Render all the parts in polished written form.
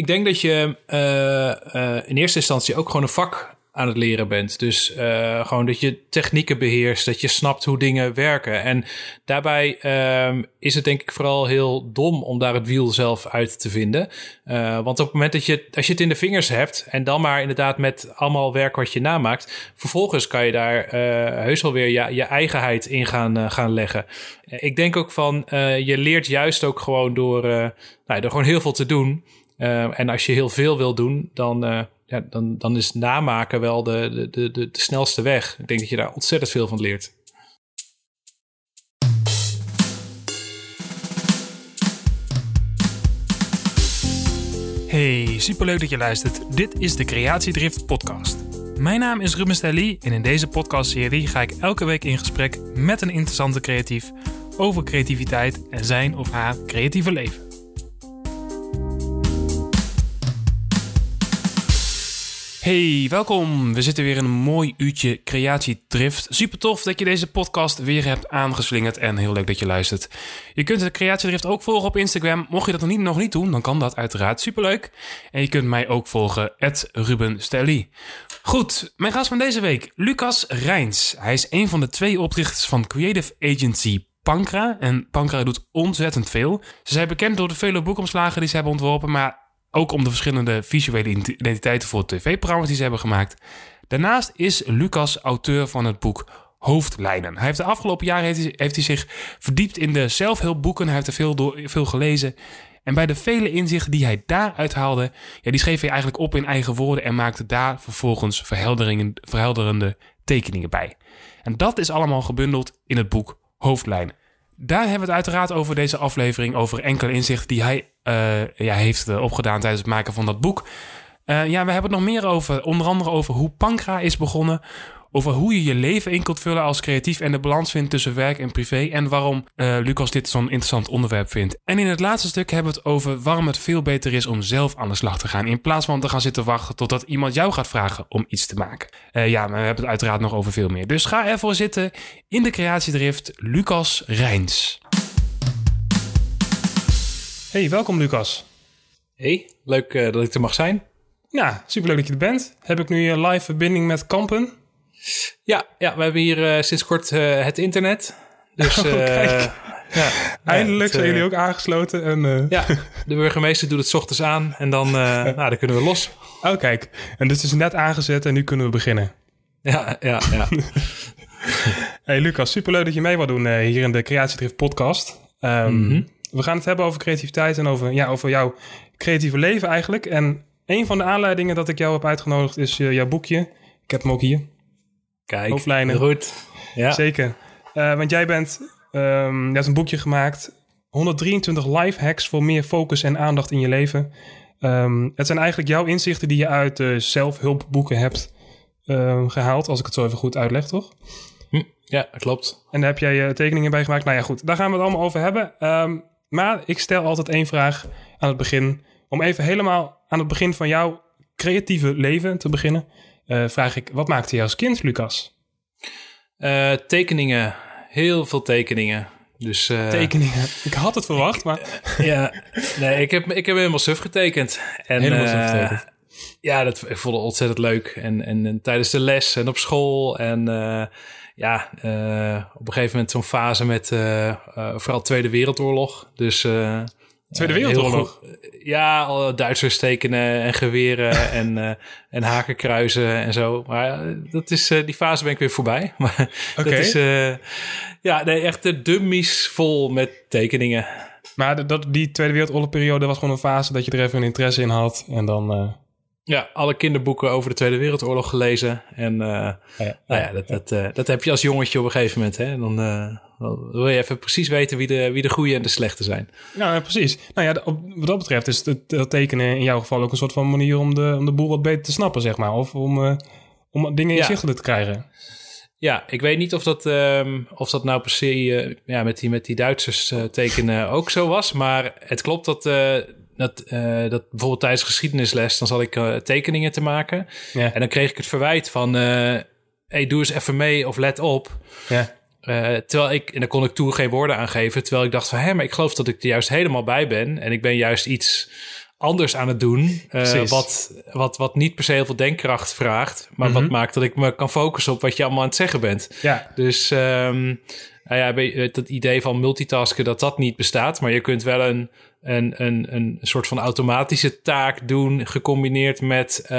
Ik denk dat je in eerste instantie ook gewoon een vak aan het leren bent. Dus gewoon dat je technieken beheerst, dat je snapt hoe dingen werken. En daarbij is het denk ik vooral heel dom om daar het wiel zelf uit te vinden. Want op het moment dat je, als je het in de vingers hebt en dan maar inderdaad met allemaal werk wat je namaakt, vervolgens kan je daar heus wel weer je eigenheid in gaan leggen. Ik denk ook van, je leert juist ook gewoon door gewoon heel veel te doen. En als je heel veel wil doen, dan is namaken wel de snelste weg. Ik denk dat je daar ontzettend veel van leert. Hey, superleuk dat je luistert. Dit is de Creatiedrift podcast. Mijn naam is Ruben Stelli en in deze podcastserie ga ik elke week in gesprek met een interessante creatief over creativiteit en zijn of haar creatieve leven. Hey, welkom. We zitten weer in een mooi uurtje Creatiedrift. Super tof dat je deze podcast weer hebt aangeslingerd en heel leuk dat je luistert. Je kunt de Creatiedrift ook volgen op Instagram. Mocht je dat nog niet doen, dan kan dat uiteraard. Superleuk. En je kunt mij ook volgen, @RubenStelli. Goed, mijn gast van deze week, Lucas Rijns. Hij is een van de 2 oprichters van creative agency Pankra. En Pankra doet ontzettend veel. Ze zijn bekend door de vele boekomslagen die ze hebben ontworpen, maar ook om de verschillende visuele identiteiten voor tv-programma's die ze hebben gemaakt. Daarnaast is Lucas auteur van het boek Hoofdlijnen. Hij heeft de afgelopen jaren heeft hij zich verdiept in de zelfhulpboeken. Hij heeft er veel gelezen. En bij de vele inzichten die hij daaruit haalde, die schreef hij eigenlijk op in eigen woorden en maakte daar vervolgens verhelderende tekeningen bij. En dat is allemaal gebundeld in het boek Hoofdlijnen. Daar hebben we het uiteraard over deze aflevering, over enkele inzichten die hij heeft opgedaan tijdens het maken van dat boek. We hebben het nog meer over, onder andere over hoe Pankra is begonnen, over hoe je je leven in kunt vullen als creatief en de balans vindt tussen werk en privé en waarom Lucas dit zo'n interessant onderwerp vindt. En in het laatste stuk hebben we het over waarom het veel beter is om zelf aan de slag te gaan in plaats van te gaan zitten wachten totdat iemand jou gaat vragen om iets te maken. Maar we hebben het uiteraard nog over veel meer. Dus ga ervoor zitten in de Creatiedrift, Lucas Rijns. Hey, welkom Lucas. Hey, leuk dat ik er mag zijn. Ja, superleuk dat je er bent. Heb ik nu een live verbinding met Kampen? Ja, we hebben hier sinds kort het internet. Dus eindelijk zijn jullie ook aangesloten. En, ja, de burgemeester doet het 's ochtends aan en dan, dan kunnen we los. Oh, kijk. En dit is net aangezet en nu kunnen we beginnen. Ja. Hey Lucas, superleuk dat je mee wilt doen hier in de Creatiedrift podcast. We gaan het hebben over creativiteit en over jouw creatieve leven eigenlijk. En een van de aanleidingen dat ik jou heb uitgenodigd is jouw boekje. Ik heb hem ook hier. Kijk, Hoofdlijnen. Goed. Ja. Zeker. Want jij je hebt een boekje gemaakt. 123 life hacks voor meer focus en aandacht in je leven. Het zijn eigenlijk jouw inzichten die je uit zelfhulpboeken hebt gehaald. Als ik het zo even goed uitleg, toch? Ja, dat klopt. En daar heb jij tekeningen bij gemaakt. Nou ja, goed. Daar gaan we het allemaal over hebben. Maar ik stel altijd 1 vraag aan het begin. Om even helemaal aan het begin van jouw creatieve leven te beginnen. Vraag ik, wat maakte je als kind, Lucas? Tekeningen. Heel veel tekeningen. Dus, tekeningen? Ik had het verwacht, maar... ja, nee, ik heb helemaal suf getekend. Ja, ik vond het ontzettend leuk. En tijdens de les en op school. En op een gegeven moment zo'n fase met vooral Tweede Wereldoorlog. Dus... Tweede Wereldoorlog? Ja, Duitsers tekenen en geweren en hakenkruizen en zo. Maar dat is, die fase ben ik weer voorbij. Maar okay. Dat is echt de dummies vol met tekeningen. Maar die Tweede Wereldoorlogperiode was gewoon een fase dat je er even een interesse in had. En dan... Ja, alle kinderboeken over de Tweede Wereldoorlog gelezen. En dat heb je als jongetje op een gegeven moment. Hè? Dan wil je even precies weten wie de goede en de slechte zijn. Nou ja, precies. Nou ja, wat dat betreft is het tekenen in jouw geval ook een soort van manier om de boel wat beter te snappen, zeg maar. Of om dingen inzichtelijk te krijgen. Ja, ik weet niet of dat nou per se met die Duitsers tekenen ook zo was. Maar het klopt dat... Dat bijvoorbeeld tijdens geschiedenisles, dan zat ik tekeningen te maken. Ja. En dan kreeg ik het verwijt van... hey, doe eens even mee of let op. Ja. En daar kon ik toen geen woorden aan geven. Terwijl ik dacht van, maar ik geloof dat ik er juist helemaal bij ben. En ik ben juist iets anders aan het doen. Wat niet per se heel veel denkkracht vraagt. Maar wat maakt dat ik me kan focussen op wat je allemaal aan het zeggen bent. Ja. Dus dat idee van multitasken, dat niet bestaat. Maar je kunt wel een soort van automatische taak doen, gecombineerd met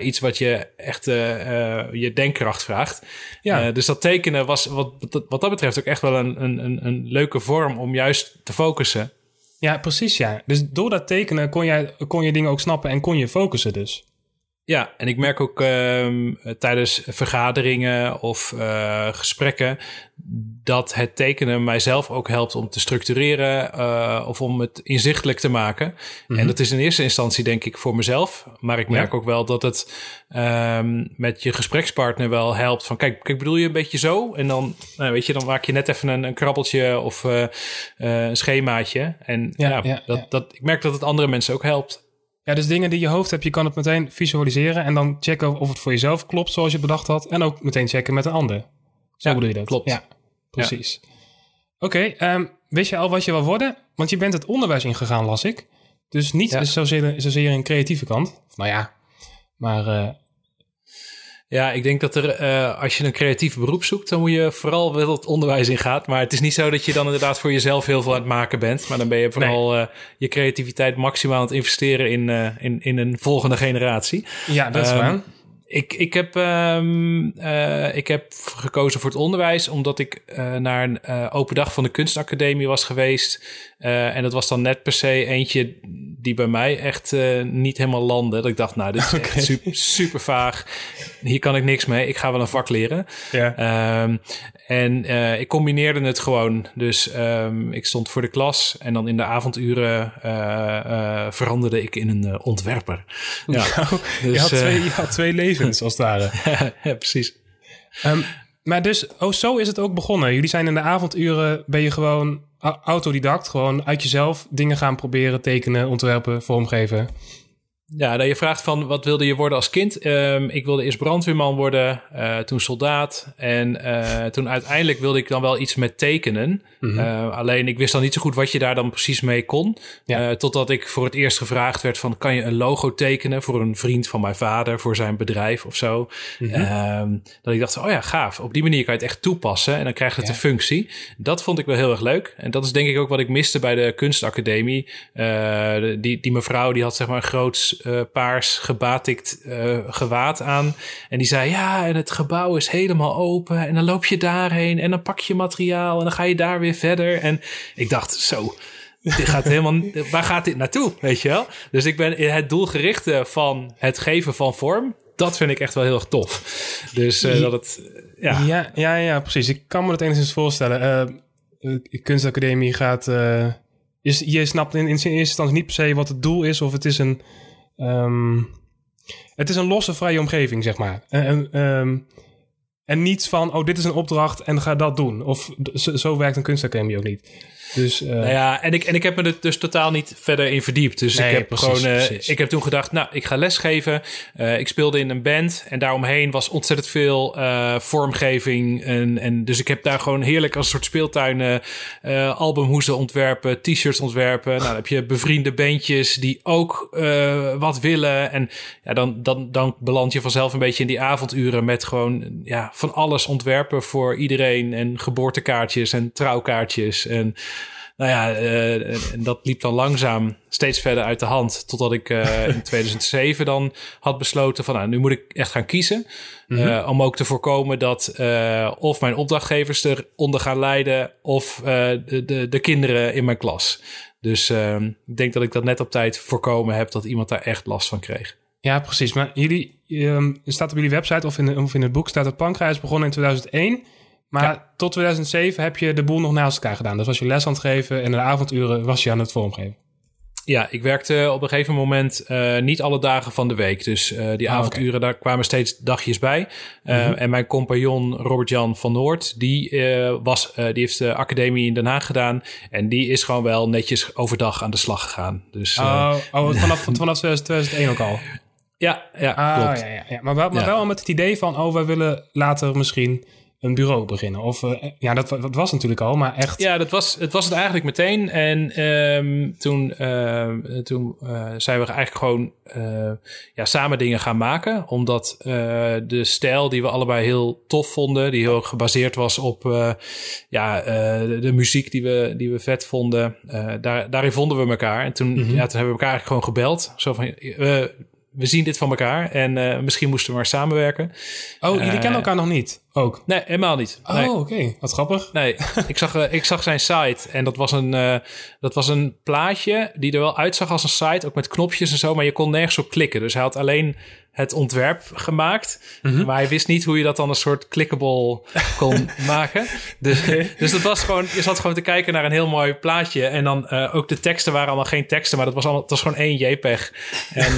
iets wat je echt je denkkracht vraagt. Ja. Dus dat tekenen was wat dat betreft ook echt wel een leuke vorm om juist te focussen. Ja, precies, ja. Dus door dat tekenen kon je dingen ook snappen en kon je focussen dus. Ja, en ik merk ook tijdens vergaderingen of gesprekken dat het tekenen mijzelf ook helpt om te structureren of om het inzichtelijk te maken. Mm-hmm. En dat is in eerste instantie denk ik voor mezelf. Maar ik merk ook wel dat het met je gesprekspartner wel helpt. Van kijk, bedoel je een beetje zo? En dan, dan maak je net even een krabbeltje of een schemaatje. En ik merk dat het andere mensen ook helpt. Ja, dus dingen die je hoofd hebt, je kan het meteen visualiseren en dan checken of het voor jezelf klopt zoals je bedacht had. En ook meteen checken met een ander. Zo bedoel je dat? Klopt. Ja, precies. Ja. Oké, wist je al wat je wil worden? Want je bent het onderwijs ingegaan, las ik. Dus niet zozeer een creatieve kant. Nou ja, maar... Ja, ik denk dat er als je een creatief beroep zoekt, dan moet je vooral wel het onderwijs ingaan. Maar het is niet zo dat je dan inderdaad voor jezelf heel veel aan het maken bent. Maar dan ben je vooral je creativiteit maximaal aan het investeren in een volgende generatie. Ja, dat is waar. Ik heb gekozen voor het onderwijs omdat ik naar een open dag van de kunstacademie was geweest. En dat was dan net per se eentje die bij mij echt niet helemaal landde. Dat ik dacht, nou, dit is echt super vaag. Hier kan ik niks mee. Ik ga wel een vak leren. Ja. En ik combineerde het gewoon. Dus ik stond voor de klas en dan in de avonduren veranderde ik in een ontwerper. Ja. Nou, dus, je had twee levens als het ware. Ja, precies. Maar dus, zo is het ook begonnen. Jullie zijn in de avonduren, ben je gewoon autodidact, gewoon uit jezelf dingen gaan proberen, tekenen, ontwerpen, vormgeven. Ja, je vraagt van wat wilde je worden als kind? Ik wilde eerst brandweerman worden, toen soldaat. En toen uiteindelijk wilde ik dan wel iets met tekenen. Mm-hmm. Alleen ik wist dan niet zo goed wat je daar dan precies mee kon. Ja. Totdat ik voor het eerst gevraagd werd van kan je een logo tekenen voor een vriend van mijn vader, voor zijn bedrijf of zo. Mm-hmm. Dat ik dacht, gaaf. Op die manier kan je het echt toepassen en dan krijgt het een functie. Dat vond ik wel heel erg leuk. En dat is denk ik ook wat ik miste bij de kunstacademie. Die mevrouw die had zeg maar een groot paars gebatikt gewaad aan. En die zei, en het gebouw is helemaal open. En dan loop je daarheen en dan pak je materiaal en dan ga je daar weer verder. En ik dacht, dit gaat helemaal, waar gaat dit naartoe? Weet je wel? Dus ik ben in het doelgerichte van het geven van vorm. Dat vind ik echt wel heel erg tof. Dus dat het... Ja, precies. Ik kan me dat enigszins voorstellen. De kunstacademie gaat... Je snapt in eerste instantie niet per se wat het doel is of het is een... het is een losse, vrije omgeving, zeg maar. En niets van, dit is een opdracht en ga dat doen. Of zo werkt een kunstacademie ook niet. Dus, en ik heb me er dus totaal niet verder in verdiept. Dus nee, ik heb ik heb toen gedacht, ik ga lesgeven. Ik speelde in een band en daaromheen was ontzettend veel vormgeving. En dus ik heb daar gewoon heerlijk als een soort speeltuinen albumhoezen ontwerpen, t-shirts ontwerpen. Nou, dan heb je bevriende bandjes die ook wat willen. En ja, dan beland je vanzelf een beetje in die avonduren met gewoon van alles ontwerpen voor iedereen. En geboortekaartjes en trouwkaartjes en... en dat liep dan langzaam steeds verder uit de hand. Totdat ik in 2007 dan had besloten van... nu moet ik echt gaan kiezen. Mm-hmm. Om ook te voorkomen dat of mijn opdrachtgevers eronder gaan lijden... of de kinderen in mijn klas. Dus ik denk dat ik dat net op tijd voorkomen heb... dat iemand daar echt last van kreeg. Ja, precies. Maar jullie staat op jullie website of in het boek... staat dat Pankra is begonnen in 2001... Maar tot 2007 heb je de boel nog naast elkaar gedaan. Dus was je les aan het geven en in de avonduren was je aan het vormgeven. Ja, ik werkte op een gegeven moment niet alle dagen van de week. Dus die avonduren, daar kwamen steeds dagjes bij. Mm-hmm. En mijn compagnon Robert-Jan van Noord, die heeft de academie in Den Haag gedaan. En die is gewoon wel netjes overdag aan de slag gegaan. Dus, vanaf 2001 ook al? Ja, klopt. Maar wel met het idee van, wij willen later misschien... een bureau beginnen? Of ja, dat was natuurlijk al, maar echt... Ja, het was het eigenlijk meteen. En toen zijn we eigenlijk gewoon samen dingen gaan maken. Omdat de stijl die we allebei heel tof vonden... die heel gebaseerd was op de muziek die we vet vonden. Daarin vonden we elkaar. En toen, toen hebben we elkaar eigenlijk gewoon gebeld. Zo van... we zien dit van elkaar en misschien moesten we maar samenwerken. Oh, jullie kennen elkaar nog niet? Ook? Nee, helemaal niet. Nee. Oh, oké. Wat grappig. Nee, ik zag zijn site en dat was een plaatje die er wel uitzag als een site, ook met knopjes en zo, maar je kon nergens op klikken. Dus hij had alleen het ontwerp gemaakt, maar hij wist niet hoe je dat dan een soort clickable kon maken. Dus dat was gewoon, je zat gewoon te kijken naar een heel mooi plaatje en dan ook de teksten waren allemaal geen teksten, maar het was gewoon één JPEG. En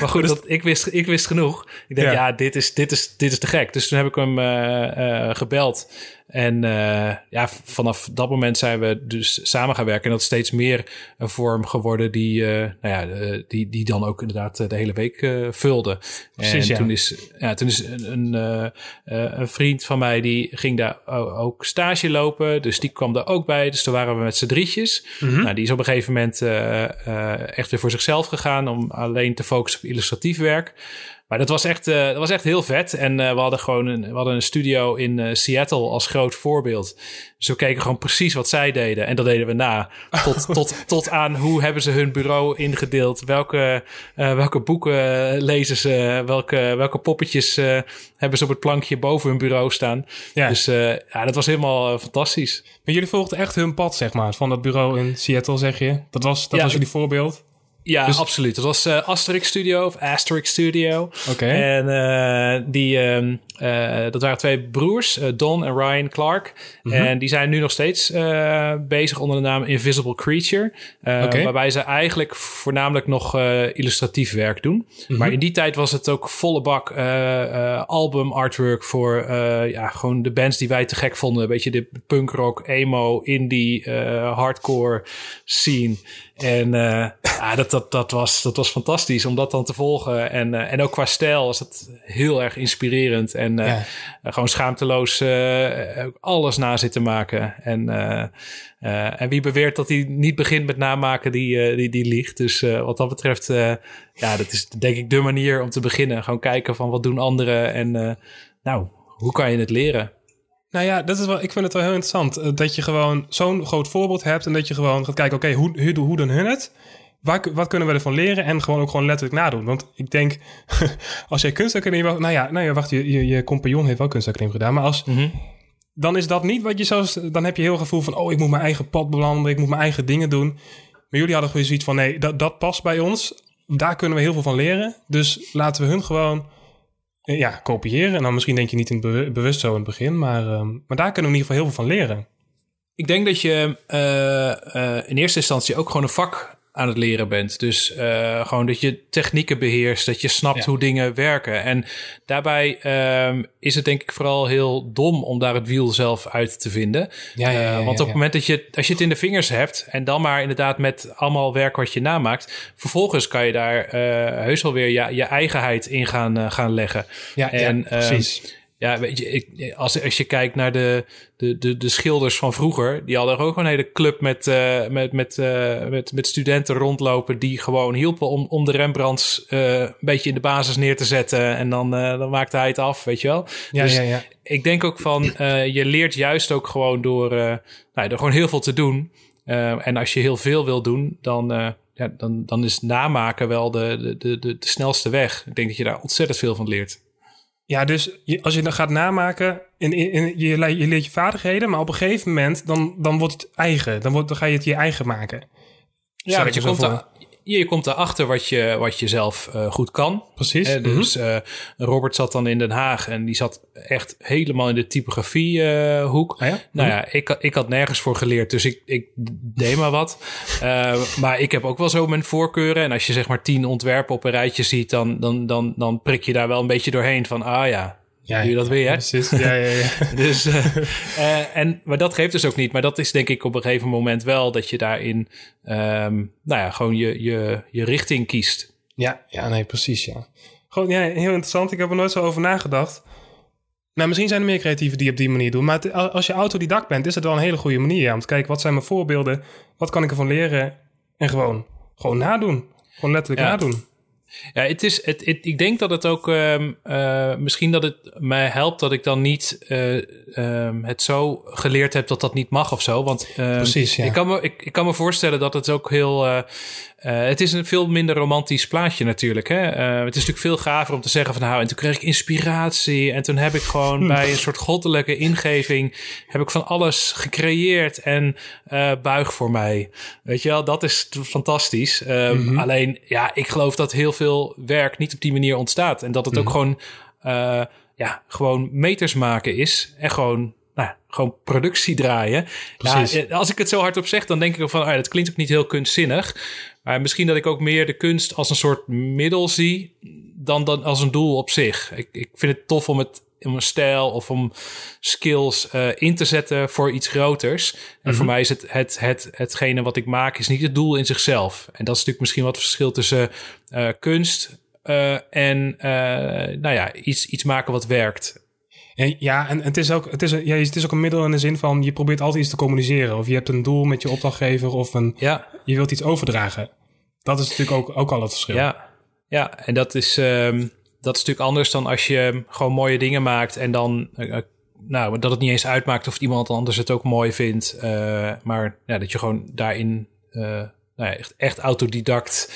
maar goed, ik wist genoeg. Ik denk, dit is te gek. Dus toen heb ik hem gebeld. En vanaf dat moment zijn we dus samen gaan werken. En dat is steeds meer een vorm geworden die dan ook inderdaad de hele week vulde. Precies, en toen is een vriend van mij, die ging daar ook stage lopen. Dus die kwam daar ook bij. Dus toen waren we met z'n drietjes. Nou, die is op een gegeven moment echt weer voor zichzelf gegaan om alleen te focussen op illustratief werk. Maar dat was echt heel vet. En we hadden een studio in Seattle als groot voorbeeld. Dus we keken gewoon precies wat zij deden. En dat deden we na. Tot aan hoe hebben ze hun bureau ingedeeld. Welke boeken lezen ze. Welke poppetjes hebben ze op het plankje boven hun bureau staan. Ja. Dus dat was helemaal fantastisch. Maar jullie volgden echt hun pad, zeg maar. Van dat bureau in Seattle, zeg je. Dat was jullie voorbeeld. Ja, dus... absoluut. Dat was Asterik Studio. Oké. En dat waren twee broers, Don en Ryan Clark. En die zijn nu nog steeds bezig onder de naam Invisible Creature. Waarbij ze eigenlijk voornamelijk nog illustratief werk doen. Maar in die tijd was het ook volle bak album artwork voor gewoon de bands die wij te gek vonden. Een beetje de punkrock, emo, indie, hardcore scene. En dat was fantastisch om dat dan te volgen. En ook qua stijl was dat heel erg inspirerend. En gewoon schaamteloos alles na zitten maken. En wie beweert dat hij niet begint met namaken, die liegt. Dus wat dat betreft, dat is denk ik de manier om te beginnen. Gewoon kijken van wat doen anderen en hoe kan je het leren? Nou ja, ik vind het wel heel interessant. Dat je gewoon zo'n groot voorbeeld hebt en dat je gewoon gaat kijken, oké, hoe doen hun het? Wat kunnen we ervan leren? En gewoon ook gewoon letterlijk nadoen. Want ik denk, als jij kunstacademie... je compagnon heeft wel kunstacademie gedaan. Maar als... Dan is dat niet wat je zelfs... Dan heb je heel het gevoel van... ik moet mijn eigen pad bewandelen. Ik moet mijn eigen dingen doen. Maar jullie hadden gewoon zoiets van... Nee, dat past bij ons. Daar kunnen we heel veel van leren. Dus laten we hun gewoon... kopiëren. En dan misschien denk je niet in het bewust zo in het begin. Maar daar kunnen we in ieder geval heel veel van leren. Ik denk dat je in eerste instantie ook gewoon een vak... aan het leren bent. Dus gewoon dat je technieken beheerst, dat je snapt hoe dingen werken. En daarbij is het denk ik vooral heel dom om daar het wiel zelf uit te vinden. Want op het moment dat je, als je het in de vingers hebt en dan maar inderdaad met allemaal werk wat je namaakt, vervolgens kan je daar heus wel weer je eigenheid in gaan leggen. Ja, en, precies. Weet je, als je kijkt naar de schilders van vroeger... die hadden ook gewoon een hele club met studenten rondlopen... die gewoon hielpen om de Rembrandts een beetje in de basis neer te zetten. En dan maakte hij het af, weet je wel. Ja, dus ik denk ook van... je leert juist ook gewoon door gewoon heel veel te doen. En als je heel veel wil doen, dan is namaken wel de snelste weg. Ik denk dat je daar ontzettend veel van leert. Ja, dus als je dan gaat namaken... en je leert je vaardigheden... maar op een gegeven moment dan wordt het eigen. Dan ga je het je eigen maken. Ja, want je komt erachter wat je zelf goed kan. Precies. Dus Robert zat dan in Den Haag... en die zat echt helemaal in de typografie hoek. Ah, ja? Ik had nergens voor geleerd... dus ik deed maar wat. Maar ik heb ook wel zo mijn voorkeuren... en als je zeg maar 10 ontwerpen op een rijtje ziet... dan prik je daar wel een beetje doorheen van... doe je dat weer, hè? Precies. Dus, maar dat geeft dus ook niet. Maar dat is denk ik op een gegeven moment wel... dat je daarin gewoon je richting kiest. Ja, precies, ja. Gewoon, heel interessant. Ik heb er nooit zo over nagedacht. Nou, misschien zijn er meer creatieven die op die manier doen. Maar als je autodidact bent, is het wel een hele goede manier. Ja, om te kijken, wat zijn mijn voorbeelden? Wat kan ik ervan leren? En gewoon nadoen. Gewoon letterlijk nadoen. Ja, ik denk dat het ook... misschien dat het mij helpt dat ik dan niet het zo geleerd heb dat dat niet mag of zo. Want precies, ja. ik kan me voorstellen dat het ook heel... het is een veel minder romantisch plaatje natuurlijk. Hè? Het is natuurlijk veel gaver om te zeggen van... nou, en toen kreeg ik inspiratie... en toen heb ik gewoon bij een soort goddelijke ingeving... heb ik van alles gecreëerd en buig voor mij. Weet je wel, dat is fantastisch. Alleen, ja, ik geloof dat heel veel werk niet op die manier ontstaat. En dat het ook gewoon, gewoon meters maken is en gewoon... Nou, gewoon productie draaien. Ja, als ik het zo hardop zeg, dan denk ik van... dat klinkt ook niet heel kunstzinnig. Maar misschien dat ik ook meer de kunst als een soort middel zie... dan als een doel op zich. Ik vind het tof om het om een stijl of om skills in te zetten voor iets groters. En voor mij is hetgene wat ik maak... is niet het doel in zichzelf. En dat is natuurlijk misschien wat verschil tussen kunst... iets maken wat werkt... Ja, en het is ook een middel in de zin van... je probeert altijd iets te communiceren. Of je hebt een doel met je opdrachtgever of je wilt iets overdragen. Dat is natuurlijk ook al het verschil. Ja, en dat is natuurlijk anders dan als je gewoon mooie dingen maakt... en dan dat het niet eens uitmaakt of iemand anders het ook mooi vindt. Maar dat je gewoon daarin... echt autodidact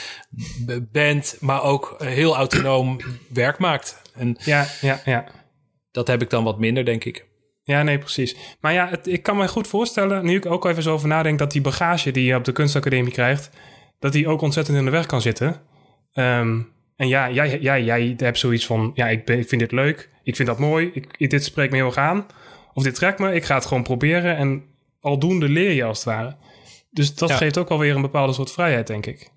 bent, maar ook heel autonoom werk maakt. En, ja. Dat heb ik dan wat minder, denk ik. Ja, nee, precies. Maar ja, ik kan me goed voorstellen... nu ik ook even zo over nadenk... dat die bagage die je op de kunstacademie krijgt... dat die ook ontzettend in de weg kan zitten. Jij hebt zoiets van... ja, ik vind dit leuk. Ik vind dat mooi. Dit spreekt me heel erg aan. Of dit trekt me. Ik ga het gewoon proberen. En aldoende leer je als het ware. Dus dat geeft ook alweer een bepaalde soort vrijheid, denk ik.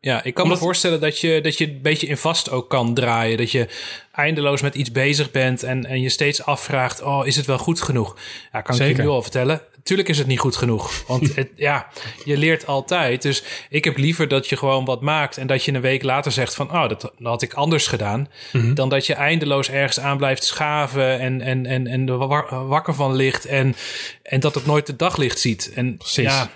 Ja, ik kan me voorstellen dat je een beetje in vast ook kan draaien. Dat je eindeloos met iets bezig bent en je steeds afvraagt... is het wel goed genoeg? Ja, kan ik je nu al vertellen. Tuurlijk is het niet goed genoeg. Want je leert altijd. Dus ik heb liever dat je gewoon wat maakt... en dat je een week later zegt van... dat had ik anders gedaan. Dan dat je eindeloos ergens aan blijft schaven... en er wakker van ligt... en dat het nooit het daglicht ziet. En, precies. Ja,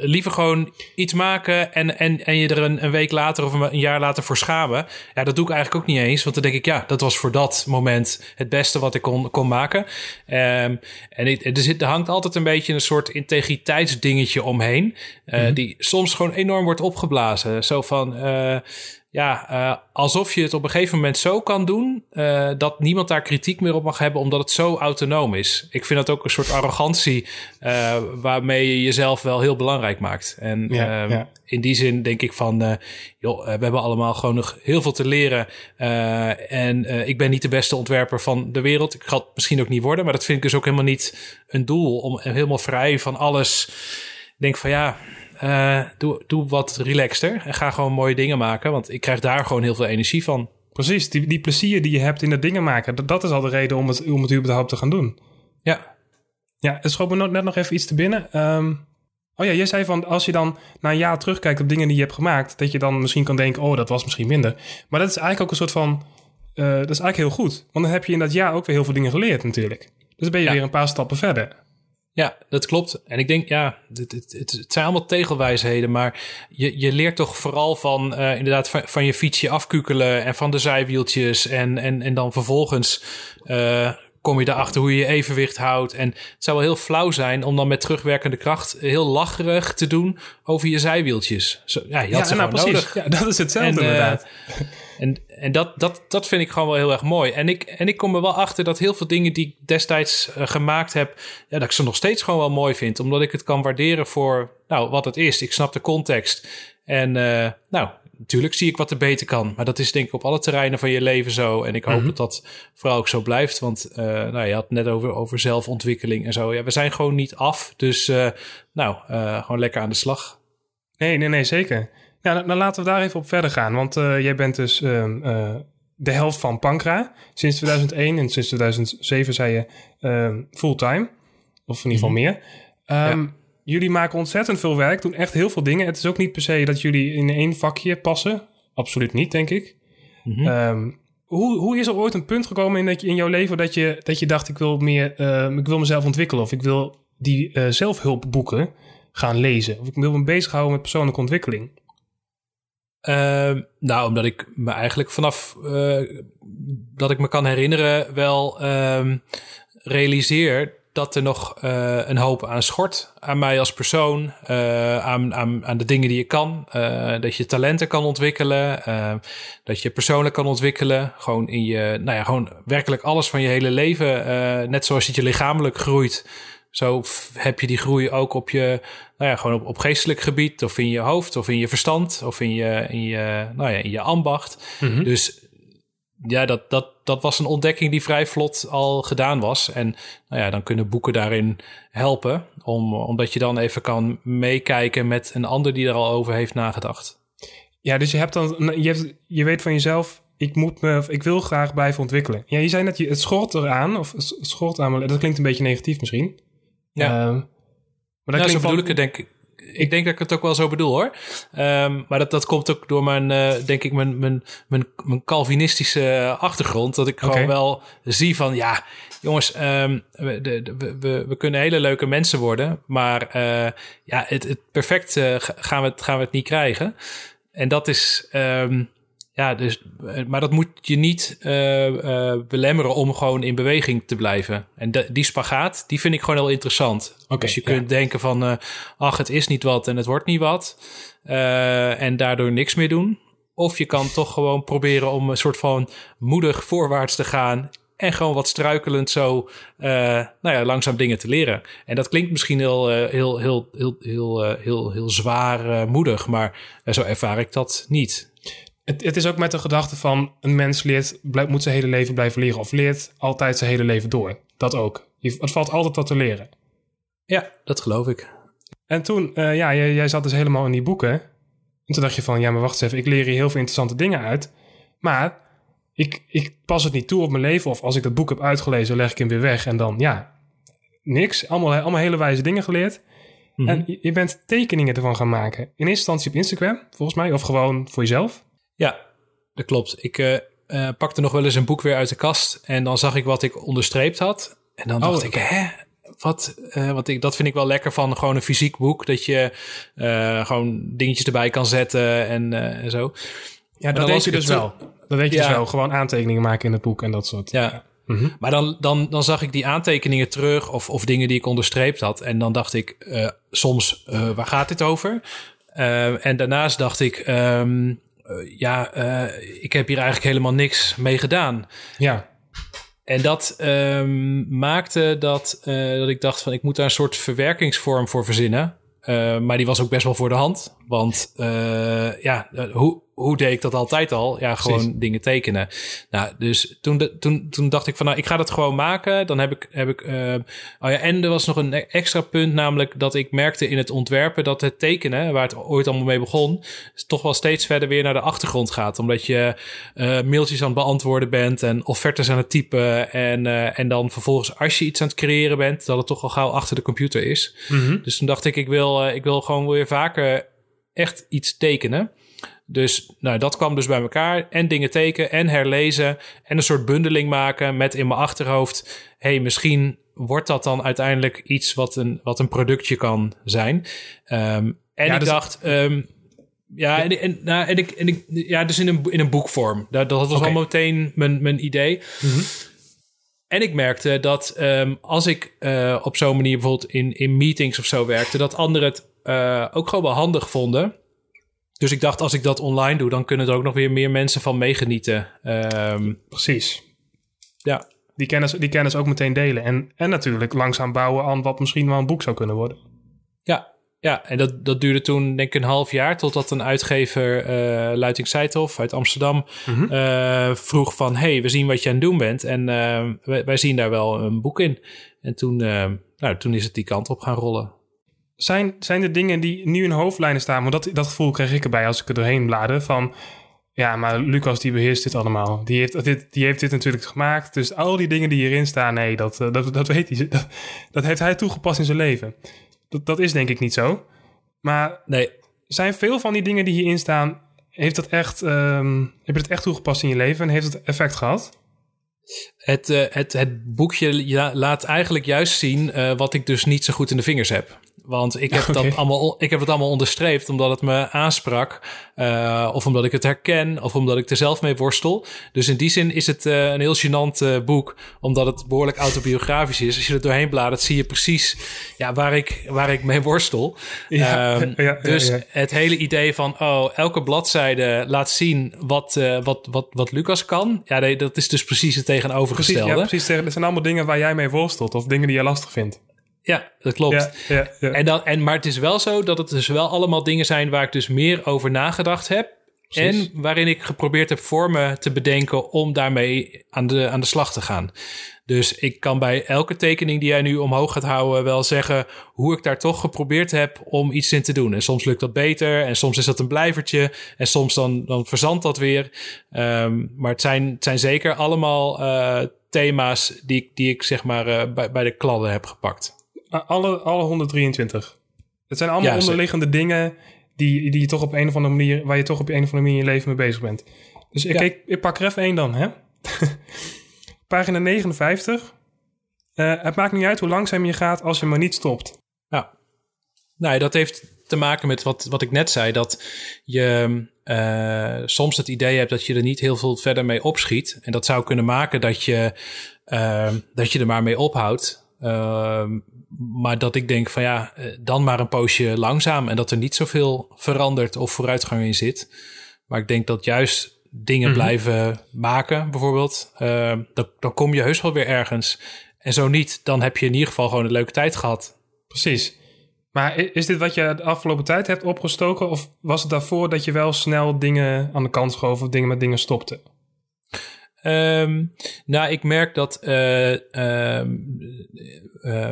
liever gewoon iets maken en je er een week later of een jaar later voor schamen. Ja, dat doe ik eigenlijk ook niet eens. Want dan denk ik, dat was voor dat moment het beste wat ik kon maken. Er hangt altijd een beetje een soort integriteitsdingetje omheen. Die soms gewoon enorm wordt opgeblazen. Zo van... alsof je het op een gegeven moment zo kan doen... dat niemand daar kritiek meer op mag hebben... omdat het zo autonoom is. Ik vind dat ook een soort arrogantie... waarmee je jezelf wel heel belangrijk maakt. En in die zin denk ik van... we hebben allemaal gewoon nog heel veel te leren. Ik ben niet de beste ontwerper van de wereld. Ik ga het misschien ook niet worden... maar dat vind ik dus ook helemaal niet een doel... om helemaal vrij van alles... Ik denk van doe wat relaxter en ga gewoon mooie dingen maken. Want ik krijg daar gewoon heel veel energie van. Precies, die plezier die je hebt in het dingen maken. Dat is al de reden om het überhaupt te gaan doen. Ja, het schoot me net nog even iets te binnen. Jij zei van als je dan na een jaar terugkijkt op dingen die je hebt gemaakt... dat je dan misschien kan denken, dat was misschien minder. Maar dat is eigenlijk ook een soort van... dat is eigenlijk heel goed. Want dan heb je in dat jaar ook weer heel veel dingen geleerd natuurlijk. Dus dan ben je weer een paar stappen verder. Ja, dat klopt. En ik denk, het zijn allemaal tegelwijsheden... maar je leert toch vooral van inderdaad van je fietsje afkukelen... en van de zijwieltjes en dan vervolgens kom je erachter hoe je je evenwicht houdt. En het zou wel heel flauw zijn om dan met terugwerkende kracht... heel lacherig te doen over je zijwieltjes. Zo, je had ze gewoon nodig. Ja, dat is hetzelfde inderdaad. En dat vind ik gewoon wel heel erg mooi. En ik kom er wel achter dat heel veel dingen die ik destijds gemaakt heb... dat ik ze nog steeds gewoon wel mooi vind. Omdat ik het kan waarderen voor wat het is. Ik snap de context. En natuurlijk zie ik wat er beter kan. Maar dat is denk ik op alle terreinen van je leven zo. En ik hoop dat vooral ook zo blijft. Want je had het net over zelfontwikkeling en zo. Ja, we zijn gewoon niet af. Dus gewoon lekker aan de slag. Nee, zeker. Ja, dan laten we daar even op verder gaan. Want jij bent dus de helft van Pankra. Sinds 2001 en sinds 2007 zei je fulltime. Of in ieder geval meer. Jullie maken ontzettend veel werk. Doen echt heel veel dingen. Het is ook niet per se dat jullie in één vakje passen. Absoluut niet, denk ik. Hoe is er ooit een punt gekomen in jouw leven dat je dacht, ik wil mezelf ontwikkelen, of ik wil die zelfhulpboeken gaan lezen, of ik wil me bezighouden met persoonlijke ontwikkeling? Nou, omdat ik me eigenlijk vanaf dat ik me kan herinneren wel realiseer dat er nog een hoop aan schort. Aan mij als persoon, aan de dingen die je kan. Dat je talenten kan ontwikkelen. Dat je persoonlijk kan ontwikkelen. Gewoon in je, nou ja, gewoon werkelijk alles van je hele leven. Net zoals het je lichamelijk groeit. Zo heb je die groei ook op je, nou ja, gewoon op geestelijk gebied. Of in je hoofd, of in je verstand. Of in je ambacht. Mm-hmm. Dus ja, dat was een ontdekking die vrij vlot al gedaan was. En nou ja, dan kunnen boeken daarin helpen. Omdat je dan even kan meekijken met een ander die er al over heeft nagedacht. Ja, dus je weet van jezelf, ik wil graag blijven ontwikkelen. Ja, je zei net, het schort eraan. Of het schort aan, dat klinkt een beetje negatief misschien. Ja, maar dat bedoel ik het, denk ik. Ik denk dat ik het ook wel zo bedoel, hoor. Maar dat komt ook door mijn Calvinistische achtergrond. Dat ik gewoon wel zie van, ja, jongens, we kunnen hele leuke mensen worden. Maar ja, het perfect gaan we het niet krijgen. En dat is... ja, dus, maar dat moet je niet belemmeren om gewoon in beweging te blijven. En die spagaat, die vind ik gewoon heel interessant. Dus je kunt denken van, het is niet wat en het wordt niet wat. En daardoor niks meer doen. Of je kan toch gewoon proberen om een soort van moedig voorwaarts te gaan. En gewoon wat struikelend zo langzaam dingen te leren. En dat klinkt misschien heel zwaarmoedig. Maar zo ervaar ik dat niet. Het is ook met de gedachte van een mens moet zijn hele leven blijven leren. Of leert altijd zijn hele leven door. Dat ook. Het valt altijd wat te leren. Ja, dat geloof ik. En toen, jij zat dus helemaal in die boeken. En toen dacht je van, ja, maar wacht eens even. Ik leer hier heel veel interessante dingen uit. Maar ik pas het niet toe op mijn leven. Of als ik dat boek heb uitgelezen, leg ik hem weer weg. En dan, ja, niks. Allemaal hele wijze dingen geleerd. Mm-hmm. En je bent tekeningen ervan gaan maken. In eerste instantie op Instagram, volgens mij. Of gewoon voor jezelf. Ja, dat klopt. Ik pakte nog wel eens een boek weer uit de kast. En dan zag ik wat ik onderstreept had. En dan dacht ik, hè? Wat? Dat vind ik wel lekker van gewoon een fysiek boek. Dat je gewoon dingetjes erbij kan zetten en zo. Ja, dat deed je dus wel. Dat deed je dus wel. Gewoon aantekeningen maken in het boek en dat soort. Ja. Mm-hmm. Maar dan zag ik die aantekeningen terug. Of dingen die ik onderstreept had. En dan dacht ik soms, waar gaat dit over? En daarnaast dacht ik... ik heb hier eigenlijk helemaal niks mee gedaan. Ja. En dat maakte dat ik dacht van... ik moet daar een soort verwerkingsvorm voor verzinnen. Maar die was ook best wel voor de hand. Want hoe deed ik dat altijd al? Ja, gewoon precies. Dingen tekenen. Nou, dus toen dacht ik van... nou, ik ga dat gewoon maken. Dan heb ik en er was nog een extra punt... namelijk dat ik merkte in het ontwerpen... dat het tekenen, waar het ooit allemaal mee begon... toch wel steeds verder weer naar de achtergrond gaat. Omdat je mailtjes aan het beantwoorden bent... en offertes aan het typen. En dan vervolgens, als je iets aan het creëren bent... dat het toch al gauw achter de computer is. Mm-hmm. Dus toen dacht ik, ik wil gewoon weer vaker... echt iets tekenen. Dus nou, dat kwam dus bij elkaar. En dingen tekenen en herlezen. En een soort bundeling maken met in mijn achterhoofd... hey, misschien wordt dat dan uiteindelijk iets wat een productje kan zijn. Dus in een boekvorm. Dat was al meteen mijn idee. Mm-hmm. En ik merkte dat als ik op zo'n manier bijvoorbeeld in meetings of zo werkte... dat anderen het ook gewoon wel handig vonden. Dus ik dacht, als ik dat online doe... dan kunnen er ook nog weer meer mensen van meegenieten. Precies. Ja. Die kennis ook meteen delen. En natuurlijk langzaam bouwen aan wat misschien wel een boek zou kunnen worden. Ja, en dat duurde toen denk ik een half jaar... totdat een uitgever, Luiting Seidhoff uit Amsterdam... Mm-hmm. Vroeg van, hey, we zien wat je aan het doen bent... en wij zien daar wel een boek in. En toen is het die kant op gaan rollen. Zijn er dingen die nu in hoofdlijnen staan? Want dat gevoel kreeg ik erbij als ik er doorheen blader. Van, ja, maar Lucas die beheerst dit allemaal. Die heeft dit natuurlijk gemaakt. Dus al die dingen die hierin staan, nee, dat weet hij. Dat heeft hij toegepast in zijn leven. Dat is denk ik niet zo. Maar nee. Zijn veel van die dingen die hierin staan... heeft dat echt, heb je dat echt toegepast in je leven en heeft het effect gehad? Het boekje laat eigenlijk juist zien wat ik dus niet zo goed in de vingers heb. Want ik heb, dat allemaal onderstreept omdat het me aansprak. Of omdat ik het herken. Of omdat ik er zelf mee worstel. Dus in die zin is het een heel gênant boek. Omdat het behoorlijk autobiografisch is. Als je er doorheen bladert zie je precies waar ik mee worstel. Dus het hele idee van elke bladzijde laat zien wat Lucas kan. Ja, nee, dat is dus precies het tegenovergestelde. Precies, dat zijn allemaal dingen waar jij mee worstelt. Of dingen die je lastig vindt. Ja, dat klopt. Ja. Maar het is wel zo dat het dus wel allemaal dingen zijn waar ik dus meer over nagedacht heb. Precies. En waarin ik geprobeerd heb vormen te bedenken om daarmee aan de slag te gaan. Dus ik kan bij elke tekening die jij nu omhoog gaat houden wel zeggen hoe ik daar toch geprobeerd heb om iets in te doen. En soms lukt dat beter en soms is dat een blijvertje en soms dan verzandt dat weer. Maar het zijn zeker allemaal thema's die ik zeg maar bij de kladden heb gepakt. Alle 123. Het zijn allemaal onderliggende dingen die je toch op een of andere manier, waar je toch op een of andere manier in je leven mee bezig bent. Dus ik pak er even één dan, hè? Pagina 59. Het maakt niet uit hoe langzaam je gaat als je maar niet stopt. Ja. Nou, dat heeft te maken met wat ik net zei. Dat je soms het idee hebt dat je er niet heel veel verder mee opschiet. En dat zou kunnen maken dat je er maar mee ophoudt. Maar dat ik denk van ja, dan maar een poosje langzaam en dat er niet zoveel verandert of vooruitgang in zit. Maar ik denk dat juist dingen blijven maken bijvoorbeeld, dan kom je heus wel weer ergens. En zo niet, dan heb je in ieder geval gewoon een leuke tijd gehad. Precies. Maar is dit wat je de afgelopen tijd hebt opgestoken of was het daarvoor dat je wel snel dingen aan de kant schoof of met dingen stopte? Nou, ik merk dat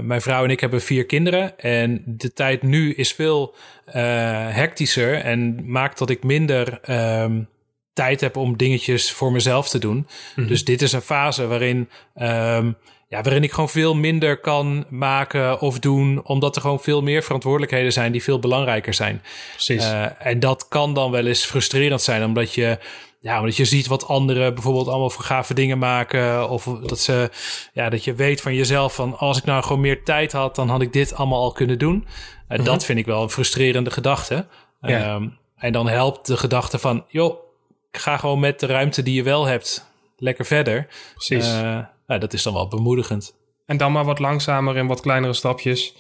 mijn vrouw en ik hebben 4 kinderen en de tijd nu is veel hectischer en maakt dat ik minder tijd heb om dingetjes voor mezelf te doen. Mm-hmm. Dus dit is een fase waarin ik gewoon veel minder kan maken of doen, omdat er gewoon veel meer verantwoordelijkheden zijn die veel belangrijker zijn. Precies. En dat kan dan wel eens frustrerend zijn, omdat je ziet wat anderen bijvoorbeeld allemaal voor gave dingen maken. Of dat je weet van jezelf van als ik nou gewoon meer tijd had, dan had ik dit allemaal al kunnen doen. Dat vind ik wel een frustrerende gedachte. Ja. En dan helpt de gedachte van joh, ik ga gewoon met de ruimte die je wel hebt lekker verder. Precies. Dat is dan wel bemoedigend. En dan maar wat langzamer en wat kleinere stapjes.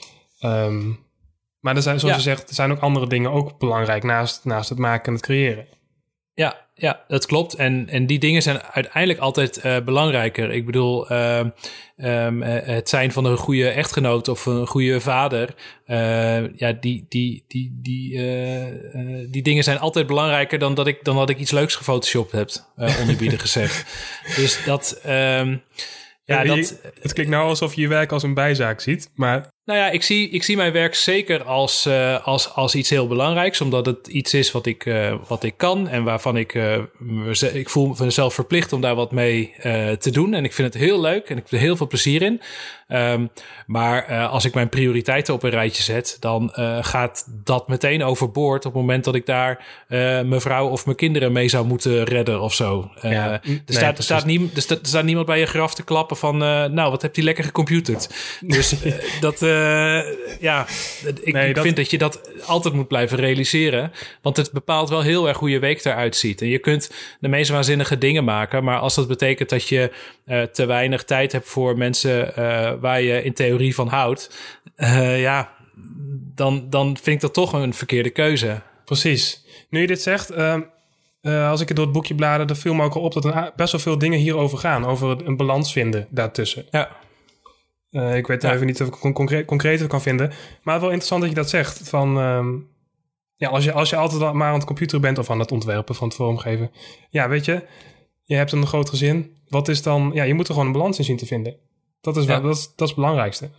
Maar er zijn, zoals je zegt, er zijn ook andere dingen ook belangrijk naast het maken en het creëren. Ja, dat klopt. En die dingen zijn uiteindelijk altijd belangrijker. Ik bedoel, het zijn van een goede echtgenoot of een goede vader. Die dingen zijn altijd belangrijker dan dat ik iets leuks gefotoshopt heb, onderbiedig gezegd. Dus dat... het klinkt nou alsof je je werk als een bijzaak ziet, maar... Nou ja, ik zie mijn werk zeker als iets heel belangrijks, omdat het iets is wat ik kan en waarvan ik voel mezelf verplicht om daar wat mee te doen. En ik vind het heel leuk en ik heb er heel veel plezier in. Maar als ik mijn prioriteiten op een rijtje zet, dan gaat dat meteen overboord op het moment dat ik daar mijn vrouw of mijn kinderen mee zou moeten redden of zo. Er staat niemand bij je graf te klappen van nou, wat heb je lekker gecomputerd. Dus vind dat je dat altijd moet blijven realiseren. Want het bepaalt wel heel erg hoe je week eruit ziet. En je kunt de meest waanzinnige dingen maken. Maar als dat betekent dat je te weinig tijd hebt voor mensen waar je in theorie van houdt. Dan vind ik dat toch een verkeerde keuze. Precies. Nu je dit zegt, als ik er door het boekje blader, dan viel me ook al op dat er best wel veel dingen hierover gaan. Over een balans vinden daartussen. Ja. Ik weet even niet of ik concreter kan vinden. Maar wel interessant dat je dat zegt. Van, als je altijd maar aan het computer bent of aan het ontwerpen van het vormgeven. Ja, weet je, je hebt een groot gezin. Wat is dan... Ja, je moet er gewoon een balans in zien te vinden. Dat is, dat is het belangrijkste.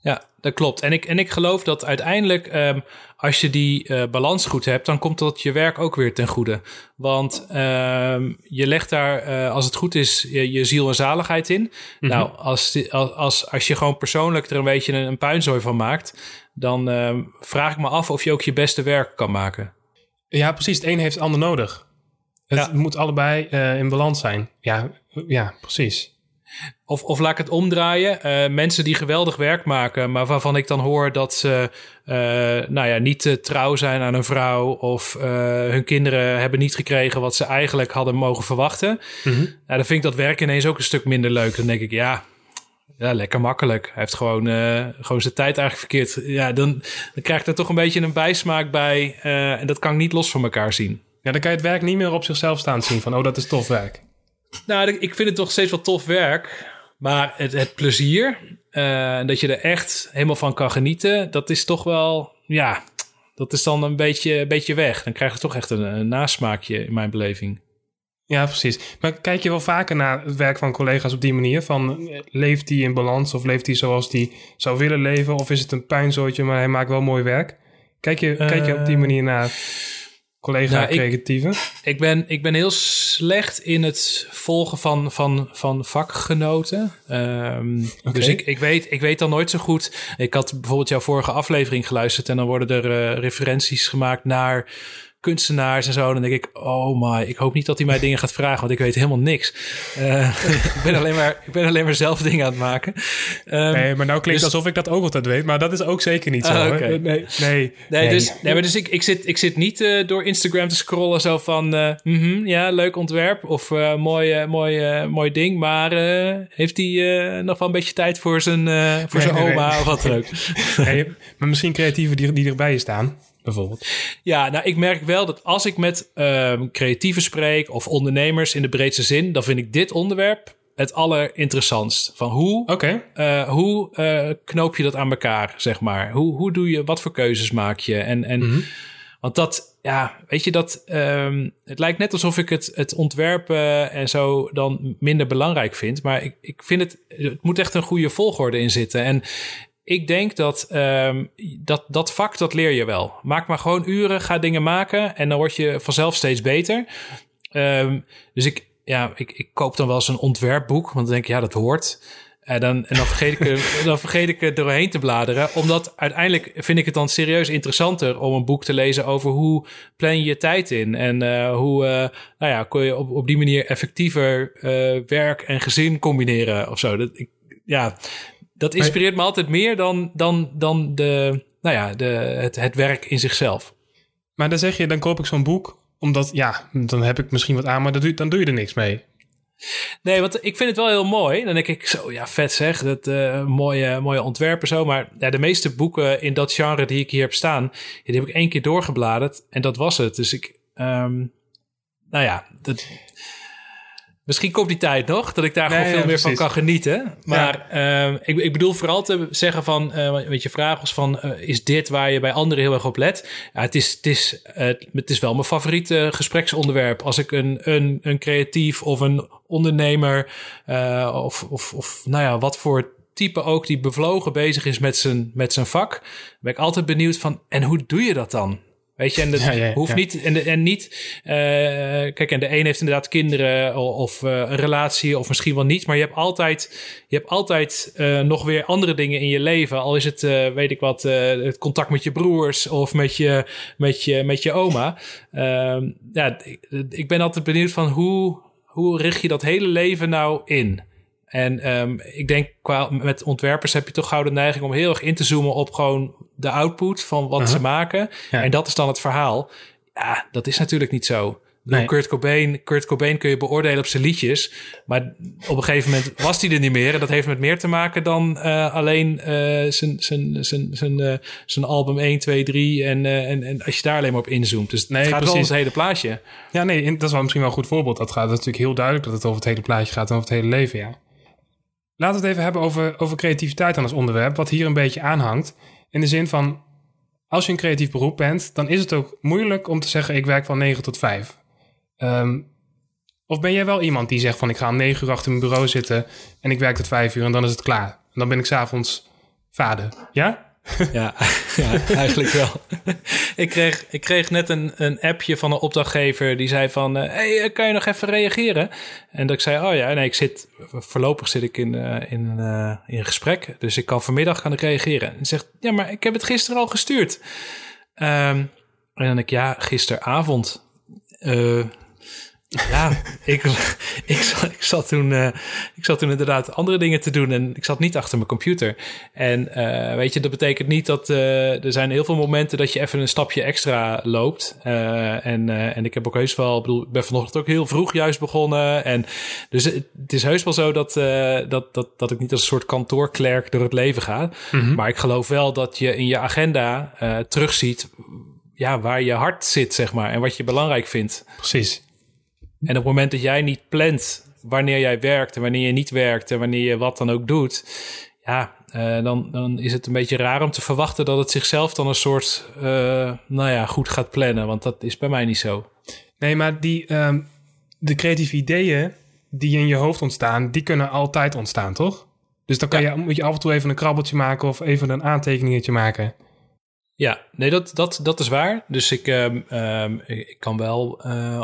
Ja, dat klopt. En ik geloof dat uiteindelijk als je die balans goed hebt, dan komt dat je werk ook weer ten goede. Want je legt daar, als het goed is, je ziel en zaligheid in. Mm-hmm. Nou, als je gewoon persoonlijk er een beetje een puinzooi van maakt, dan vraag ik me af of je ook je beste werk kan maken. Ja, precies. Het een heeft het ander nodig. Het moet allebei in balans zijn. Ja, precies. Of laat ik het omdraaien. Mensen die geweldig werk maken, maar waarvan ik dan hoor dat ze niet trouw zijn aan hun vrouw of hun kinderen hebben niet gekregen wat ze eigenlijk hadden mogen verwachten. Mm-hmm. Dan vind ik dat werk ineens ook een stuk minder leuk. Dan denk ik, ja lekker makkelijk. Hij heeft gewoon zijn tijd eigenlijk verkeerd. Ja, dan krijg ik er toch een beetje een bijsmaak bij. En dat kan ik niet los van elkaar zien. Ja, dan kan je het werk niet meer op zichzelf staan zien van, oh, dat is tof werk. Nou, ik vind het toch steeds wel tof werk. Maar het plezier, dat je er echt helemaal van kan genieten, dat is toch wel, ja, dat is dan een beetje weg. Dan krijg je toch echt een nasmaakje in mijn beleving. Ja, precies. Maar kijk je wel vaker naar het werk van collega's op die manier? Van, leeft die in balans of leeft die zoals die zou willen leven? Of is het een puinzootje, maar hij maakt wel mooi werk? Kijk je op die manier naar collega-creatieven? Ik ben heel slecht in het volgen van vakgenoten. Okay. Dus ik weet dan nooit zo goed. Ik had bijvoorbeeld jouw vorige aflevering geluisterd en dan worden er referenties gemaakt naar kunstenaars en zo. Dan denk ik, oh my, ik hoop niet dat hij mij dingen gaat vragen, want ik weet helemaal niks. Ik ben alleen maar zelf dingen aan het maken. Nee, maar nou klinkt alsof ik dat ook altijd weet, maar dat is ook zeker niet zo. Okay. Nee. Dus ik zit niet door Instagram te scrollen zo van, ja, leuk ontwerp of mooi ding, maar heeft hij nog wel een beetje tijd voor zijn oma of wat dan ook? Nee, maar misschien creatieven die erbij je staan. Bijvoorbeeld. Ja, nou, ik merk wel dat als ik met creatieven spreek of ondernemers in de breedste zin, dan vind ik dit onderwerp het allerinteressantst. Van hoe knoop je dat aan elkaar, zeg maar? Hoe doe je, wat voor keuzes maak je? En mm-hmm. Want dat, ja, weet je, dat het lijkt net alsof ik het ontwerpen en zo dan minder belangrijk vind. Maar ik vind het moet echt een goede volgorde in zitten. En ik denk dat vak, dat leer je wel. Maak maar gewoon uren, ga dingen maken en dan word je vanzelf steeds beter. Dus ik koop dan wel eens een ontwerpboek, want dan denk ik, ja, dat hoort. En dan vergeet ik er doorheen te bladeren. Omdat uiteindelijk vind ik het dan serieus interessanter om een boek te lezen over hoe plan je je tijd in. En hoe kun je op die manier effectiever werk en gezin combineren of zo. Dat inspireert me altijd meer dan het werk in zichzelf. Maar dan zeg je, dan koop ik zo'n boek, omdat, ja, dan heb ik misschien wat aan, maar dan doe je er niks mee. Nee, want ik vind het wel heel mooi. Dan denk ik zo, ja, vet zeg, dat mooie ontwerpen zo. Maar ja, de meeste boeken in dat genre die ik hier heb staan, die heb ik 1 keer doorgebladerd en dat was het. Dus ik, misschien komt die tijd nog, dat ik daar gewoon veel meer van kan genieten. Maar ik bedoel vooral te zeggen van, want je vraag was van, is dit waar je bij anderen heel erg op let? Ja, het is wel mijn favoriete gespreksonderwerp. Als ik een creatief of een ondernemer of wat voor type ook die bevlogen bezig is met zijn vak, ben ik altijd benieuwd van, en hoe doe je dat dan? Weet je, en dat hoeft niet. Kijk, en de een heeft inderdaad kinderen of een relatie of misschien wel niet. Maar je hebt altijd nog weer andere dingen in je leven. Al is het, weet ik wat, het contact met je broers of met je oma. Ik ben altijd benieuwd van hoe richt je dat hele leven nou in? En ik denk, met ontwerpers heb je toch gauw de neiging om heel erg in te zoomen op gewoon de output van wat ze maken. Ja. En dat is dan het verhaal. Ja, dat is natuurlijk niet zo. Nee. Kurt Cobain kun je beoordelen op zijn liedjes. Maar op een gegeven moment was hij er niet meer. En dat heeft met meer te maken dan alleen zijn album 1, 2, 3. En als je daar alleen maar op inzoomt. Dus het gaat wel om het hele plaatje. Ja, nee, dat is wel misschien wel een goed voorbeeld. Dat gaat natuurlijk heel duidelijk dat het over het hele plaatje gaat en over het hele leven, ja. Laten we het even hebben over creativiteit dan als onderwerp, wat hier een beetje aanhangt. In de zin van, als je een creatief beroep bent, dan is het ook moeilijk om te zeggen, ik werk van 9 tot 5. Of ben jij wel iemand die zegt van, ik ga om 9 uur achter mijn bureau zitten en ik werk tot 5 uur en dan is het klaar. En dan ben ik 's avonds vader. Ja? Ja, eigenlijk wel. Ik kreeg net een appje van een opdrachtgever die zei van, hey, kan je nog even reageren? En dat ik zei, oh ja, nee, voorlopig zit ik in gesprek, dus ik kan vanmiddag reageren. En zegt, ja, maar ik heb het gisteren al gestuurd. En dan denk ik, ja, gisteravond. Ik zat toen inderdaad andere dingen te doen en ik zat niet achter mijn computer. En weet je, dat betekent niet dat er zijn heel veel momenten dat je even een stapje extra loopt. En ik heb ook heus wel, ik ben vanochtend ook heel vroeg juist begonnen. En dus het is heus wel zo dat ik niet als een soort kantoorklerk door het leven ga. Mm-hmm. Maar ik geloof wel dat je in je agenda terugziet ja, waar je hart zit, zeg maar, en wat je belangrijk vindt. Precies. En op het moment dat jij niet plant wanneer jij werkt en wanneer je niet werkt en wanneer je wat dan ook doet, ja, dan is het een beetje raar om te verwachten dat het zichzelf dan een soort, goed gaat plannen. Want dat is bij mij niet zo. Nee, maar de creatieve ideeën die in je hoofd ontstaan, die kunnen altijd ontstaan, toch? Dus dan moet je af en toe even een krabbeltje maken of even een aantekeningetje maken. Ja, nee, dat is waar. Dus ik kan wel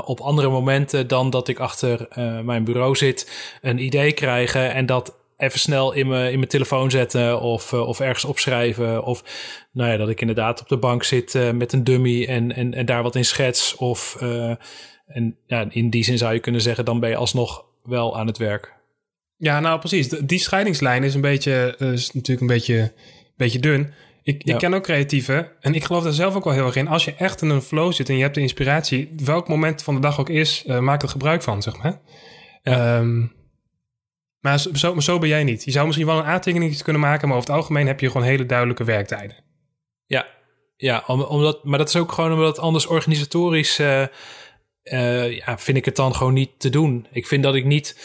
op andere momenten dan dat ik achter mijn bureau zit een idee krijgen en dat even snel in mijn telefoon zetten of ergens opschrijven. Of nou ja, dat ik inderdaad op de bank zit met een dummy en daar wat in schets. Of in die zin zou je kunnen zeggen, dan ben je alsnog wel aan het werk. Ja, nou precies. Die scheidingslijn is natuurlijk een beetje dun. Ik ken ook creatieven en ik geloof daar zelf ook wel heel erg in. Als je echt in een flow zit en je hebt de inspiratie, welk moment van de dag ook is, maak er gebruik van, zeg maar. Ja. Maar zo ben jij niet. Je zou misschien wel een aantekening kunnen maken, maar over het algemeen heb je gewoon hele duidelijke werktijden. Ja, maar dat is ook gewoon omdat anders organisatorisch vind ik het dan gewoon niet te doen. Ik vind dat ik niet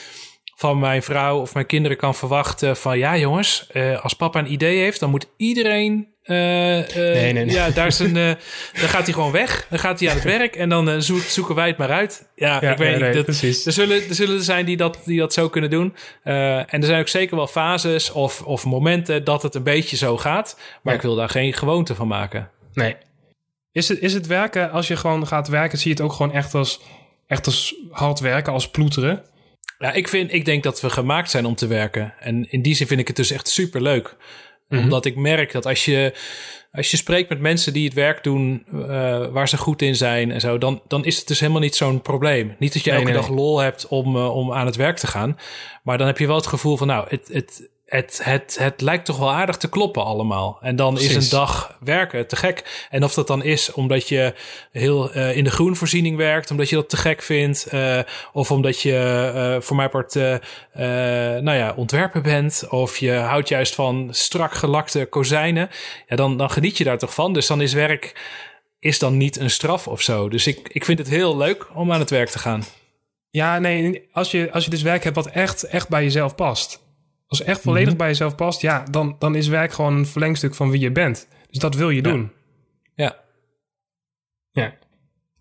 van mijn vrouw of mijn kinderen kan verwachten van ja jongens, als papa een idee heeft, dan moet iedereen nee. Ja, daar is een dan gaat hij gewoon weg, dan gaat hij aan het werk en dan zoeken wij het maar uit. Ja, ik weet niet. Precies. Er zullen er zijn die dat zo kunnen doen. En er zijn ook zeker wel fases of momenten dat het een beetje zo gaat, maar ik wil daar geen gewoonte van maken. Nee. Is het werken, als je gewoon gaat werken, zie je het ook gewoon echt als hard werken, als ploeteren? Ja, ik denk dat we gemaakt zijn om te werken. En in die zin vind ik het dus echt superleuk. Mm-hmm. Omdat ik merk dat als je spreekt met mensen die het werk doen, waar ze goed in zijn en zo, dan is het dus helemaal niet zo'n probleem. Niet dat je elke dag lol hebt om aan het werk te gaan. Maar dan heb je wel het gevoel van, nou, het lijkt toch wel aardig te kloppen allemaal. En dan Precies. is een dag werken te gek. En of dat dan is omdat je heel in de groenvoorziening werkt, omdat je dat te gek vindt. Of omdat je voor mijn part ontwerper bent. Of je houdt juist van strak gelakte kozijnen. Ja, dan geniet je daar toch van. Dus dan is werk dan niet een straf of zo. Dus ik vind het heel leuk om aan het werk te gaan. Ja, nee, als je dus werk hebt wat echt bij jezelf past. Als echt volledig bij jezelf past, ja, dan is werk gewoon een verlengstuk van wie je bent. Dus dat wil je doen. Ja.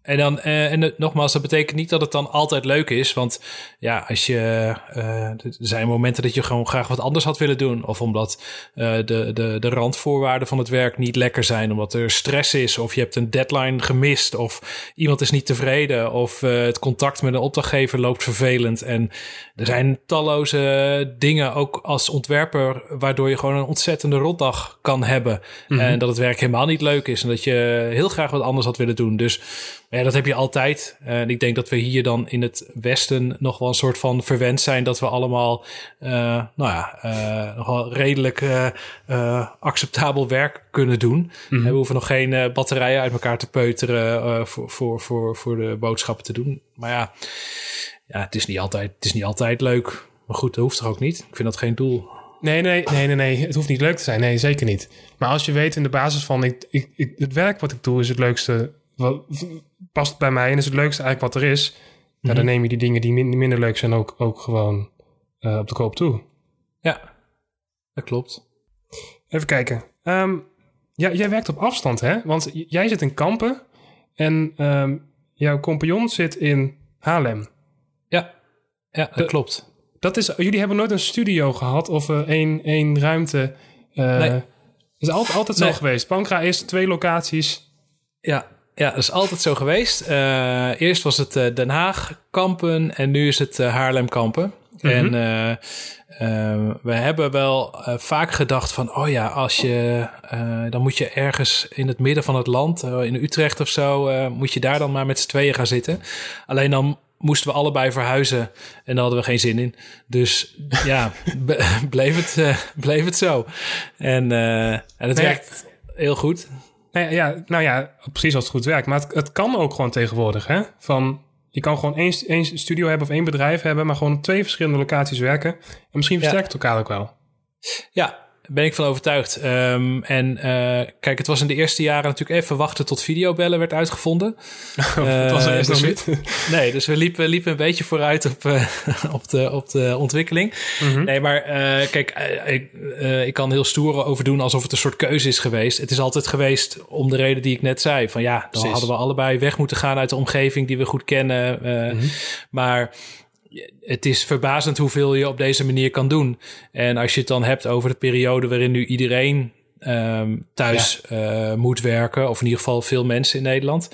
En nogmaals, dat betekent niet dat het dan altijd leuk is. Want ja, er zijn momenten dat je gewoon graag wat anders had willen doen. Of omdat de randvoorwaarden van het werk niet lekker zijn. Omdat er stress is. Of je hebt een deadline gemist. Of iemand is niet tevreden. Of het contact met een opdrachtgever loopt vervelend. En er zijn talloze dingen, ook als ontwerper, waardoor je gewoon een ontzettende rotdag kan hebben. Mm-hmm. En dat het werk helemaal niet leuk is. En dat je heel graag wat anders had willen doen. Dus ja, dat heb je altijd. En ik denk dat we hier dan in het Westen nog wel een soort van verwend zijn dat we allemaal nogal redelijk acceptabel werk kunnen doen. Mm-hmm. We hoeven nog geen batterijen uit elkaar te peuteren voor de boodschappen te doen. Maar ja, het is niet altijd leuk. Maar goed, dat hoeft toch ook niet? Ik vind dat geen doel. Nee. Het hoeft niet leuk te zijn. Nee, zeker niet. Maar als je weet in de basis van het werk wat ik doe is het leukste. Past bij mij en is het leukste eigenlijk wat er is. Mm-hmm. Ja, dan neem je die dingen die minder leuk zijn ook gewoon op de koop toe. Ja, dat klopt. Even kijken. Jij werkt op afstand, hè? Want jij zit in Kampen en jouw compagnon zit in Haarlem. Ja, dat klopt. Dat is, jullie hebben nooit een studio gehad of één ruimte. Nee. Dat is altijd zo geweest. Pankra is 2 locaties. Ja, dat is altijd zo geweest. Eerst was het Den Haag, Kampen en nu is het Haarlem, Kampen. Mm-hmm. En we hebben wel vaak gedacht van... oh ja, als je dan moet je ergens in het midden van het land... in Utrecht of zo, moet je daar dan maar met z'n tweeën gaan zitten. Alleen dan moesten we allebei verhuizen en daar hadden we geen zin in. Dus ja, bleef het zo. En het werkt heel goed. Nou ja, precies als het goed werkt. Maar het kan ook gewoon tegenwoordig, hè? Van... Je kan gewoon één studio hebben of één bedrijf hebben... maar gewoon op 2 verschillende locaties werken. En misschien versterkt elkaar ook wel. Ja, daar ben ik van overtuigd. Kijk, het was in de eerste jaren natuurlijk even wachten... tot videobellen werd uitgevonden. Dat was er eerst nog niet. Nee, dus we liepen een beetje vooruit op de ontwikkeling. Mm-hmm. Nee, maar ik kan heel stoer over doen... alsof het een soort keuze is geweest. Het is altijd geweest om de reden die ik net zei. Van ja, dan hadden we allebei weg moeten gaan... uit de omgeving die we goed kennen. Mm-hmm. Maar... het is verbazend hoeveel je op deze manier kan doen. En als je het dan hebt over de periode... waarin nu iedereen thuis moet werken... of in ieder geval veel mensen in Nederland...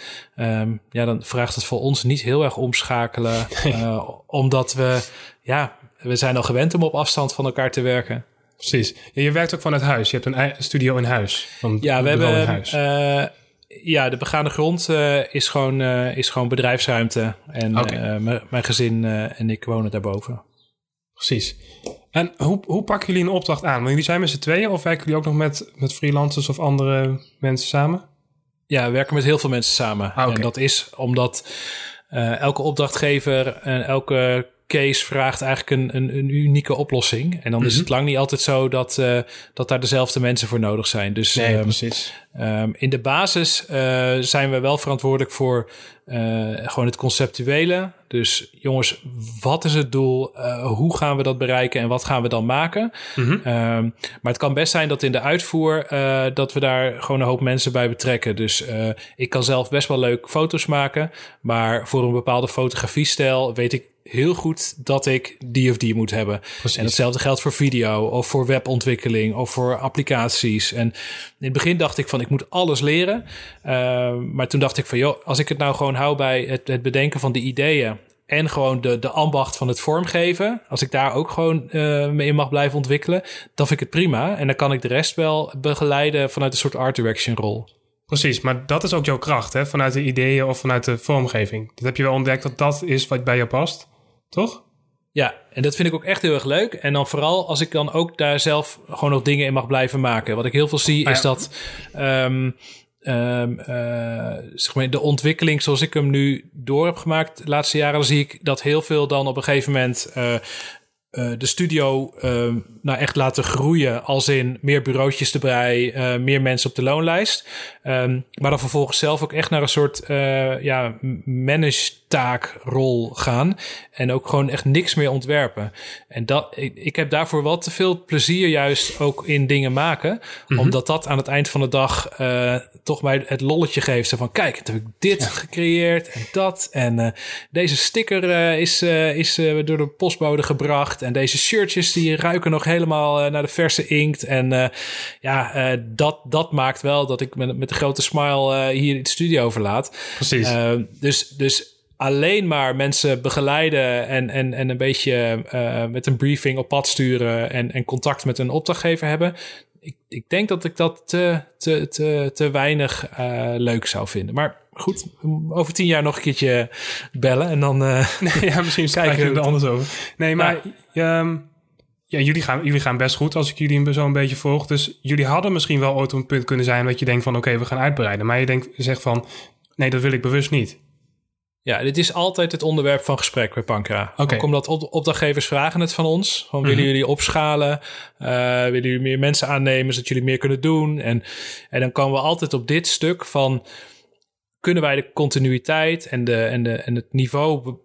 dan vraagt het voor ons niet heel erg omschakelen. Omdat we zijn al gewend om op afstand van elkaar te werken. Precies. Ja, je werkt ook vanuit huis. Je hebt een studio in huis. De begane grond is gewoon bedrijfsruimte. En mijn gezin en ik wonen daarboven. Precies. En hoe pakken jullie een opdracht aan? Want jullie zijn met z'n tweeën of werken jullie ook nog met freelancers of andere mensen samen? Ja, we werken met heel veel mensen samen. En dat is omdat elke opdrachtgever en elke case vraagt eigenlijk een unieke oplossing. En dan is het lang niet altijd zo dat daar dezelfde mensen voor nodig zijn. Dus precies. In de basis zijn we wel verantwoordelijk voor gewoon het conceptuele. Dus jongens, wat is het doel? Hoe gaan we dat bereiken en wat gaan we dan maken? Mm-hmm. Maar het kan best zijn dat in de uitvoer... dat we daar gewoon een hoop mensen bij betrekken. Dus ik kan zelf best wel leuk foto's maken... maar voor een bepaalde fotografiestijl weet ik heel goed... dat ik die of die moet hebben. Precies. En hetzelfde geldt voor video of voor webontwikkeling... of voor applicaties. En in het begin dacht ik van, ik moet alles leren. Maar toen dacht ik van, joh, als ik het nou gewoon hou... bij het bedenken van de ideeën... en gewoon de ambacht van het vormgeven. Als ik daar ook gewoon me in mag blijven ontwikkelen... dan vind ik het prima. En dan kan ik de rest wel begeleiden vanuit een soort art direction rol. Precies, maar dat is ook jouw kracht, hè? Vanuit de ideeën of vanuit de vormgeving. Dat heb je wel ontdekt dat is wat bij jou past, toch? Ja, en dat vind ik ook echt heel erg leuk. En dan vooral als ik dan ook daar zelf gewoon nog dingen in mag blijven maken. Wat ik heel veel zie is dat... zeg maar de ontwikkeling zoals ik hem nu door heb gemaakt de laatste jaren... zie ik dat heel veel dan op een gegeven moment... de studio echt laten groeien... als in meer bureautjes erbij... meer mensen op de loonlijst. Maar dan vervolgens zelf ook echt naar een soort... manage-taakrol gaan. En ook gewoon echt niks meer ontwerpen. En dat, ik heb daarvoor wel te veel plezier... juist ook in dingen maken. Mm-hmm. Omdat dat aan het eind van de dag... toch mij het lolletje geeft. Zo van, kijk, toen heb ik dit gecreëerd... en dat. En deze sticker is door de postbode gebracht... en deze shirtjes die ruiken nog helemaal naar de verse inkt. En dat maakt wel dat ik met een grote smile hier de studio verlaat. Precies. Dus alleen maar mensen begeleiden en een beetje met een briefing op pad sturen... en contact met een opdrachtgever hebben... Ik denk dat ik dat te weinig leuk zou vinden. Maar goed, over 10 jaar nog een keertje bellen. En dan misschien kijken we er anders over. Nee, maar jullie gaan best goed als ik jullie zo'n beetje volg. Dus jullie hadden misschien wel ooit een punt kunnen zijn... dat je denkt van oké, we gaan uitbreiden. Maar je zegt van nee, dat wil ik bewust niet. Ja, dit is altijd het onderwerp van gesprek bij Pankra. Ook omdat opdrachtgevers vragen het van ons. Van, willen jullie opschalen? Willen jullie meer mensen aannemen zodat jullie meer kunnen doen? En dan komen we altijd op dit stuk van... kunnen wij de continuïteit en het niveau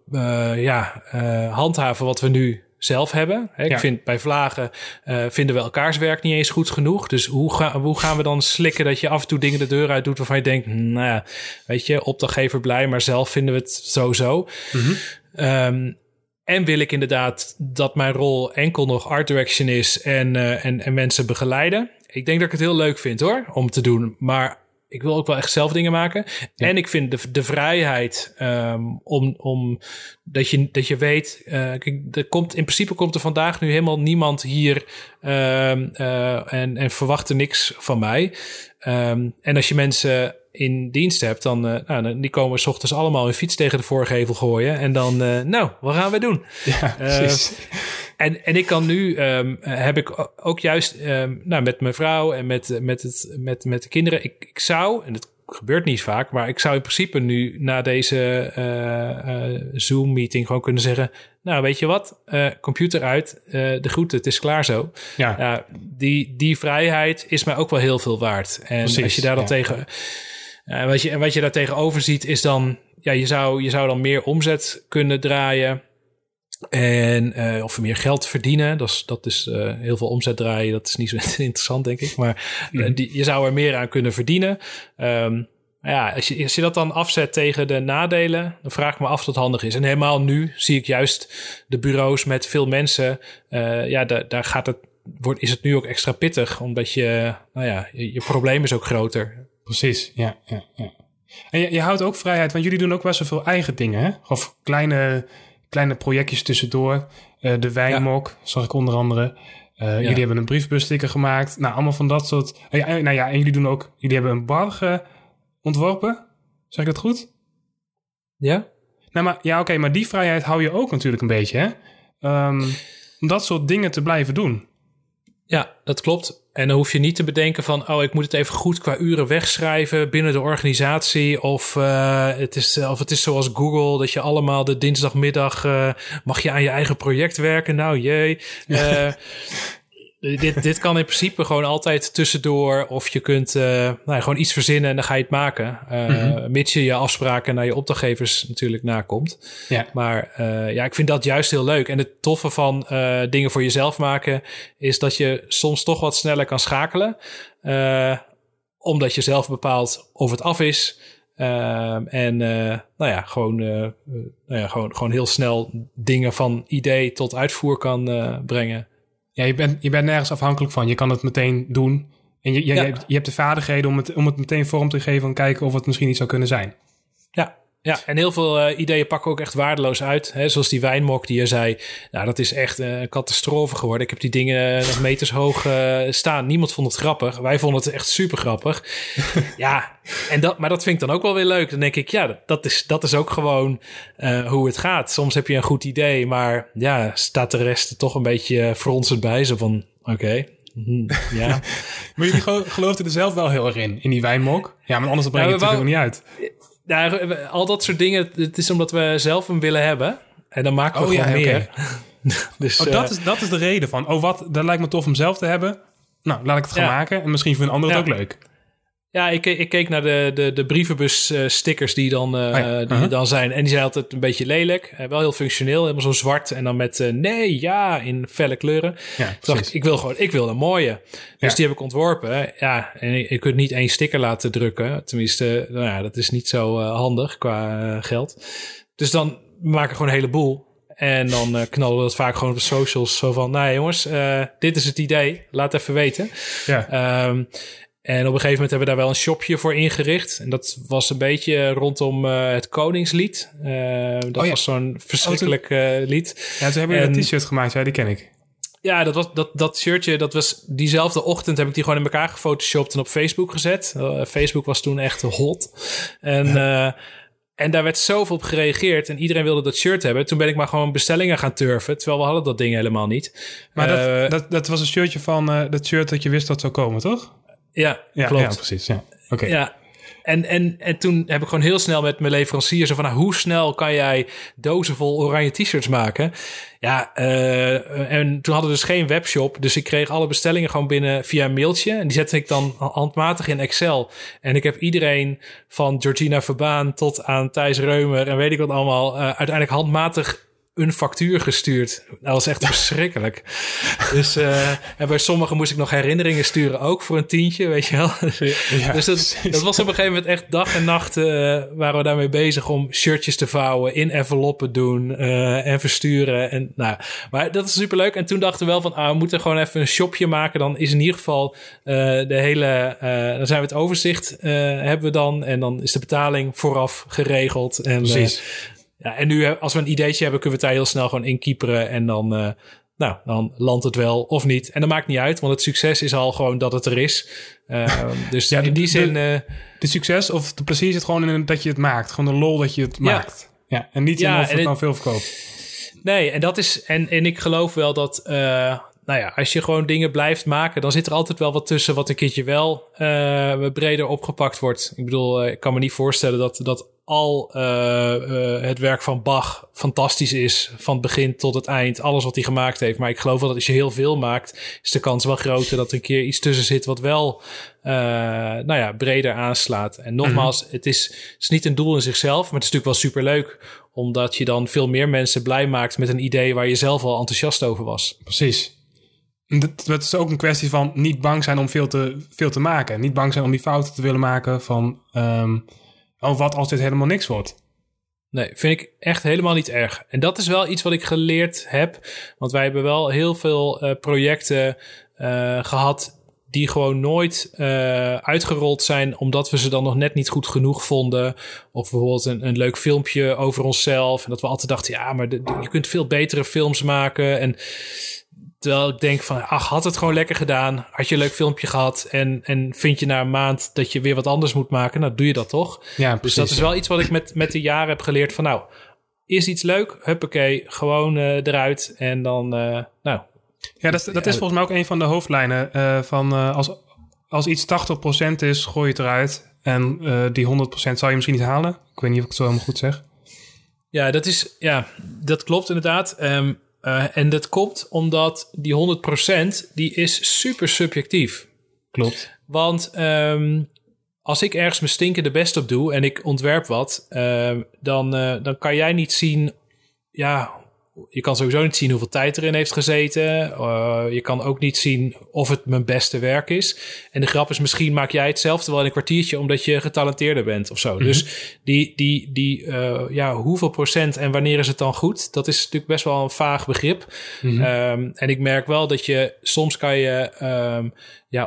handhaven wat we nu zelf hebben? Hè? Ik vind bij vlagen vinden we elkaars werk niet eens goed genoeg. Dus hoe gaan we dan slikken dat je af en toe dingen de deur uit doet... waarvan je denkt, weet je, opdrachtgever blij... maar zelf vinden we het zo. Mm-hmm. En wil ik inderdaad dat mijn rol enkel nog art direction is... en mensen begeleiden? Ik denk dat ik het heel leuk vind, hoor, om te doen. Maar ik wil ook wel echt zelf dingen maken. Ja. En ik vind de vrijheid dat je weet... Kijk, in principe komt er vandaag nu helemaal niemand hier en verwacht niks van mij. En als je mensen in dienst hebt, dan die komen 's ochtends allemaal hun fiets tegen de voorgevel gooien. En dan, wat gaan we doen? Ja, precies. En ik kan nu, heb ik ook juist met mijn vrouw en met de kinderen. Ik zou, en dat gebeurt niet vaak, maar ik zou in principe nu na deze Zoom-meeting gewoon kunnen zeggen... Nou, weet je wat? Computer uit, de groeten, het is klaar zo. Ja. Die vrijheid is mij ook wel heel veel waard. En precies, als je daar dan tegen... Wat je daar tegenover ziet is dan... Ja, je zou dan meer omzet kunnen draaien... Of meer geld verdienen. Dat is heel veel omzet draaien. Dat is niet zo interessant, denk ik. Maar je zou er meer aan kunnen verdienen. Als je dat dan afzet tegen de nadelen... dan vraag ik me af of dat handig is. En helemaal nu zie ik juist de bureaus met veel mensen. Daar gaat het... Is het nu ook extra pittig. Omdat je probleem is ook groter. Precies, ja. En je houdt ook vrijheid. Want jullie doen ook wel zoveel eigen dingen, hè? Of kleine projectjes tussendoor. De wijnmok, zag ik onder andere. Jullie hebben een briefbussticker gemaakt. Nou, allemaal van dat soort... en jullie doen ook... Jullie hebben een bar ontworpen. Zeg ik dat goed? Ja. Nou, maar, maar die vrijheid hou je ook natuurlijk een beetje, hè? Om dat soort dingen te blijven doen. Ja, dat klopt. En dan hoef je niet te bedenken van... ik moet het even goed qua uren wegschrijven binnen de organisatie. Of het is zoals Google... dat je allemaal de dinsdagmiddag... mag je aan je eigen project werken. Nou, jee. Dit kan in principe gewoon altijd tussendoor. Of je kunt gewoon iets verzinnen en dan ga je het maken. Mits je afspraken naar je opdrachtgevers natuurlijk nakomt. Ja. Maar ik vind dat juist heel leuk. En het toffe van dingen voor jezelf maken... is dat je soms toch wat sneller kan schakelen. Omdat je zelf bepaalt of het af is... gewoon heel snel dingen van idee tot uitvoer kan brengen. Ja, je bent nergens afhankelijk van. Je kan het meteen doen. En je hebt de vaardigheden om het meteen vorm te geven... en kijken of het misschien iets zou kunnen zijn. Ja, en heel veel ideeën pakken ook echt waardeloos uit. Hè? Zoals die wijnmok die je zei. Nou, dat is echt een catastrofe geworden. Ik heb die dingen nog meters hoog staan. Niemand vond het grappig. Wij vonden het echt super grappig. Ja, maar dat vind ik dan ook wel weer leuk. Dan denk ik, dat is ook gewoon hoe het gaat. Soms heb je een goed idee, maar staat de rest er toch een beetje fronsend bij. Zo van, oké. Ja. Maar jullie geloofden er zelf wel heel erg in die wijnmok. Ja, maar anders breng je het natuurlijk niet uit. Nou, al dat soort dingen, het is omdat we zelf hem willen hebben. En dan maken we gewoon meer. Okay. Dus, dat is de reden van, dat lijkt me tof om zelf te hebben. Nou, laat ik het gaan maken. En misschien vinden anderen het ook leuk. Ja, ik keek naar de brievenbus stickers die dan er dan zijn. En die zijn altijd een beetje lelijk. Wel heel functioneel. Helemaal zo zwart. En dan met in felle kleuren. Ja, toen dacht ik wil een mooie. Dus die heb ik ontworpen. Ja, en je kunt niet één sticker laten drukken. Tenminste, dat is niet zo handig qua geld. Dus dan maak ik gewoon een heleboel. En dan knallen we dat vaak gewoon op de socials. Zo van, jongens, dit is het idee. Laat even weten. Ja. En op een gegeven moment hebben we daar wel een shopje voor ingericht. En dat was een beetje rondom het Koningslied. Dat was zo'n verschrikkelijk lied. Ja, toen hebben we een t-shirt gemaakt. Ja, die ken ik. Ja, dat shirtje, dat was diezelfde ochtend... heb ik die gewoon in elkaar gefotoshopt en op Facebook gezet. Facebook was toen echt hot. En daar werd zoveel op gereageerd. En iedereen wilde dat shirt hebben. Toen ben ik maar gewoon bestellingen gaan turven. Terwijl we hadden dat ding helemaal niet. Maar dat was een shirtje van... dat shirt dat je wist dat zou komen, toch? Ja, klopt. Ja, precies. Ja. Okay. Ja. En toen heb ik gewoon heel snel met mijn leverancier zo van... hoe snel kan jij dozen vol oranje t-shirts maken? Ja, en toen hadden we dus geen webshop. Dus ik kreeg alle bestellingen gewoon binnen via een mailtje. En die zette ik dan handmatig in Excel. En ik heb iedereen van Georgina Verbaan tot aan Thijs Reumer... en weet ik wat allemaal, uiteindelijk handmatig... een factuur gestuurd. Dat was echt verschrikkelijk. Dus, en bij sommigen moest ik nog herinneringen sturen, ook voor een tientje, weet je wel. Ja, dus dat was op een gegeven moment echt dag en nacht waren we daarmee bezig om shirtjes te vouwen, in enveloppen doen en versturen. En, nou, maar dat is superleuk. En toen dachten we wel van, we moeten gewoon even een shopje maken. Dan is in ieder geval de hele, dan zijn we het overzicht hebben we dan. En dan is de betaling vooraf geregeld. En, precies. Ja, en nu, als we een ideetje hebben, kunnen we het daar heel snel gewoon inkieperen. En dan, dan landt het wel of niet. En dat maakt niet uit, want het succes is al gewoon dat het er is. Dus ja, in die zin... De succes of de plezier zit gewoon in dat je het maakt. Gewoon de lol dat je het maakt. Ja, en niet in of het nou veel verkoopt. Nee, en dat is... En ik geloof wel dat... als je gewoon dingen blijft maken, dan zit er altijd wel wat tussen wat een keertje wel breder opgepakt wordt. Ik bedoel, ik kan me niet voorstellen dat al het werk van Bach fantastisch is, van het begin tot het eind, alles wat hij gemaakt heeft. Maar ik geloof wel dat als je heel veel maakt, is de kans wel groter dat er een keer iets tussen zit wat wel breder aanslaat. En nogmaals, het is niet een doel in zichzelf, maar het is natuurlijk wel superleuk, omdat je dan veel meer mensen blij maakt met een idee waar je zelf al enthousiast over was. Precies. Dat is ook een kwestie van niet bang zijn om veel te maken. Niet bang zijn om die fouten te willen maken van... wat als dit helemaal niks wordt? Nee, vind ik echt helemaal niet erg. En dat is wel iets wat ik geleerd heb. Want wij hebben wel heel veel projecten gehad die gewoon nooit uitgerold zijn, omdat we ze dan nog net niet goed genoeg vonden. Of bijvoorbeeld een leuk filmpje over onszelf. En dat we altijd dachten, maar je kunt veel betere films maken. En terwijl ik denk van, had het gewoon lekker gedaan. Had je een leuk filmpje gehad. En vind je na een maand dat je weer wat anders moet maken. Nou, doe je dat toch? Ja, precies. Dus dat is wel iets wat ik met de jaren heb geleerd van, is iets leuk? Huppakee, gewoon eruit. En dan, Ja, dat is volgens mij ook een van de hoofdlijnen. Als iets 80% is, gooi je het eruit. En die 100% zou je misschien niet halen. Ik weet niet of ik het zo helemaal goed zeg. Ja, dat klopt inderdaad. En dat komt omdat die 100% die is super subjectief. Klopt. Want als ik ergens mijn stinkende best op doe en ik ontwerp wat, dan kan jij niet zien... Ja, je kan sowieso niet zien hoeveel tijd erin heeft gezeten. Je kan ook niet zien of het mijn beste werk is. En de grap is, misschien maak jij hetzelfde wel in een kwartiertje, omdat je getalenteerder bent of zo. Mm-hmm. Dus hoeveel procent en wanneer is het dan goed? Dat is natuurlijk best wel een vaag begrip. Mm-hmm. En ik merk wel dat je soms kan je...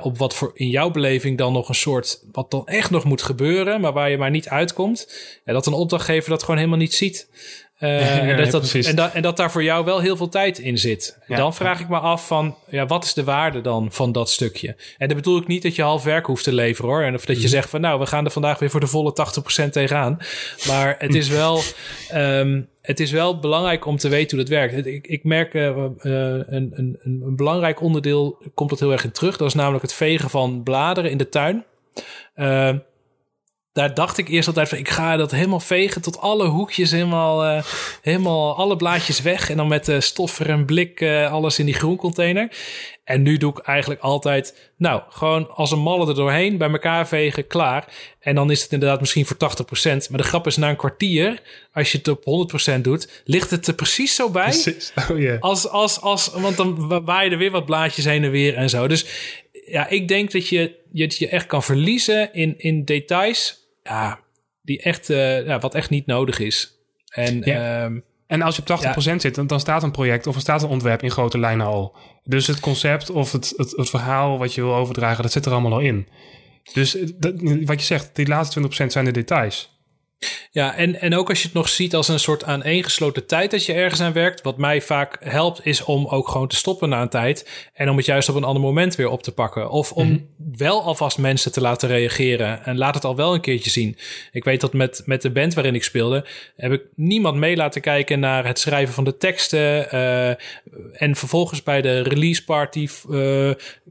op wat voor in jouw beleving dan nog een soort... wat dan echt nog moet gebeuren, maar waar je maar niet uitkomt. En dat een opdrachtgever dat gewoon helemaal niet ziet. En dat daar voor jou wel heel veel tijd in zit. Ja, dan vraag ik me af van... wat is de waarde dan van dat stukje? En dat bedoel ik niet dat je half werk hoeft te leveren, hoor. En of dat je zegt van... we gaan er vandaag weer voor de volle 80% tegenaan. Maar het is wel... het is wel belangrijk om te weten hoe dat werkt. Ik merk een belangrijk onderdeel, komt dat heel erg in terug. Dat is namelijk het vegen van bladeren in de tuin. Daar dacht ik eerst altijd van, ik ga dat helemaal vegen tot alle hoekjes, helemaal alle blaadjes weg. En dan met stoffer en blik alles in die groencontainer. En nu doe ik eigenlijk altijd, gewoon als een malle er doorheen, bij elkaar vegen, klaar. En dan is het inderdaad misschien voor 80%. Maar de grap is, na een kwartier, als je het op 100% doet, ligt het er precies zo bij. Precies. Oh, yeah. Want dan waaien er weer wat blaadjes heen en weer en zo. Dus ja, ik denk dat je echt kan verliezen in details die echt, wat echt niet nodig is. En, en als je op 80% zit, dan staat een project of dan staat een ontwerp in grote lijnen al. Dus het concept of het verhaal wat je wil overdragen, dat zit er allemaal al in. Dus wat je zegt, die laatste 20% zijn de details. Ja, en ook als je het nog ziet als een soort aaneengesloten tijd dat je ergens aan werkt. Wat mij vaak helpt is om ook gewoon te stoppen na een tijd. En om het juist op een ander moment weer op te pakken. Of om wel alvast mensen te laten reageren. En laat het al wel een keertje zien. Ik weet dat met de band waarin ik speelde, heb ik niemand mee laten kijken naar het schrijven van de teksten. En vervolgens bij de release party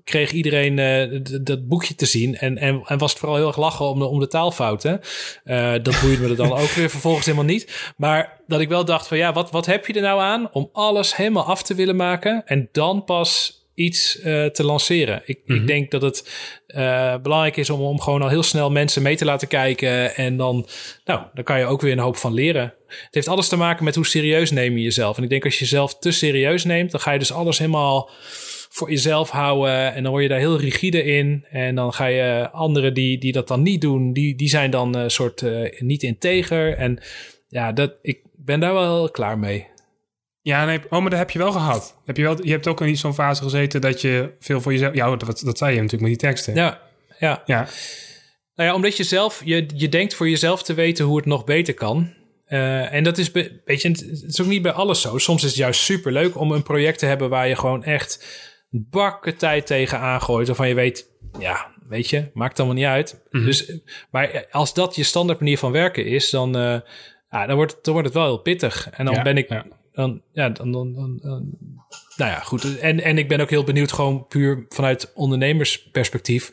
kreeg iedereen dat boekje te zien. En was het vooral heel erg lachen om de taalfouten. Dat boeit me er dan ook weer vervolgens helemaal niet. Maar dat ik wel dacht van wat heb je er nou aan om alles helemaal af te willen maken en dan pas iets te lanceren. Ik denk dat het belangrijk is om gewoon al heel snel mensen mee te laten kijken. En dan kan je ook weer een hoop van leren. Het heeft alles te maken met hoe serieus neem je jezelf. En ik denk als je jezelf te serieus neemt, dan ga je dus alles helemaal voor jezelf houden. En dan word je daar heel rigide in. En dan ga je anderen die dat dan niet doen, die zijn dan een soort niet integer. En ja, ik ben daar wel klaar mee. Ja, nee, maar dat heb je wel gehad. Je hebt ook in zo'n fase gezeten dat je veel voor jezelf... Ja, dat zei je natuurlijk met die teksten. Ja. Nou ja, omdat je zelf... Je denkt voor jezelf te weten hoe het nog beter kan. En dat is... Weet je, het is ook niet bij alles zo. Soms is het juist superleuk om een project te hebben waar je gewoon echt bakken tijd tegen aangooit. Waarvan je weet... Ja, weet je, maakt allemaal niet uit. Mm-hmm. Dus, maar als dat je standaard manier van werken is, dan wordt het wel heel pittig. En dan ben ik... Ja. Goed. En ik ben ook heel benieuwd, gewoon puur vanuit ondernemersperspectief,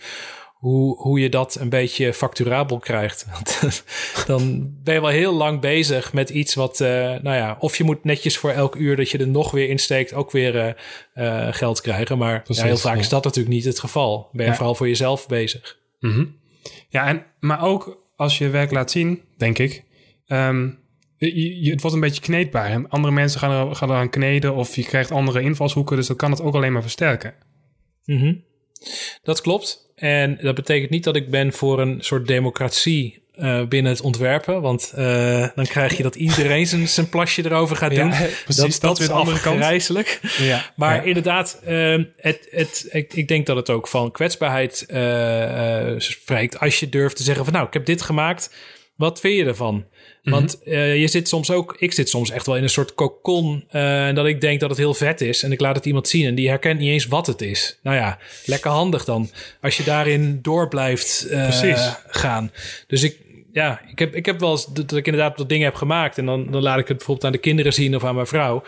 hoe je dat een beetje facturabel krijgt. Want dan ben je wel heel lang bezig met iets wat, of je moet netjes voor elk uur dat je er nog weer insteekt ook weer geld krijgen. Maar precies, heel vaak is dat natuurlijk niet het geval. Ben je vooral voor jezelf bezig. Mm-hmm. Ja, maar ook als je werk laat zien, denk ik... het wordt een beetje kneedbaar. Hè? Andere mensen gaan eraan kneden of je krijgt andere invalshoeken. Dus dat kan het ook alleen maar versterken. Mm-hmm. Dat klopt. En dat betekent niet dat ik ben voor een soort democratie binnen het ontwerpen. Want dan krijg je dat iedereen zijn plasje erover gaat doen. Ja, precies, dat is afgrijzelijk. Ja, maar inderdaad, ik denk dat het ook van kwetsbaarheid spreekt. Als je durft te zeggen van ik heb dit gemaakt. Wat vind je ervan? Want ik zit soms echt wel in een soort cocon. Dat ik denk dat het heel vet is. En ik laat het iemand zien. En die herkent niet eens wat het is. Nou ja, lekker handig dan. Als je daarin door blijft gaan. Dus ik heb wel eens dat ik inderdaad wat dingen heb gemaakt. En dan laat ik het bijvoorbeeld aan de kinderen zien. Of aan mijn vrouw.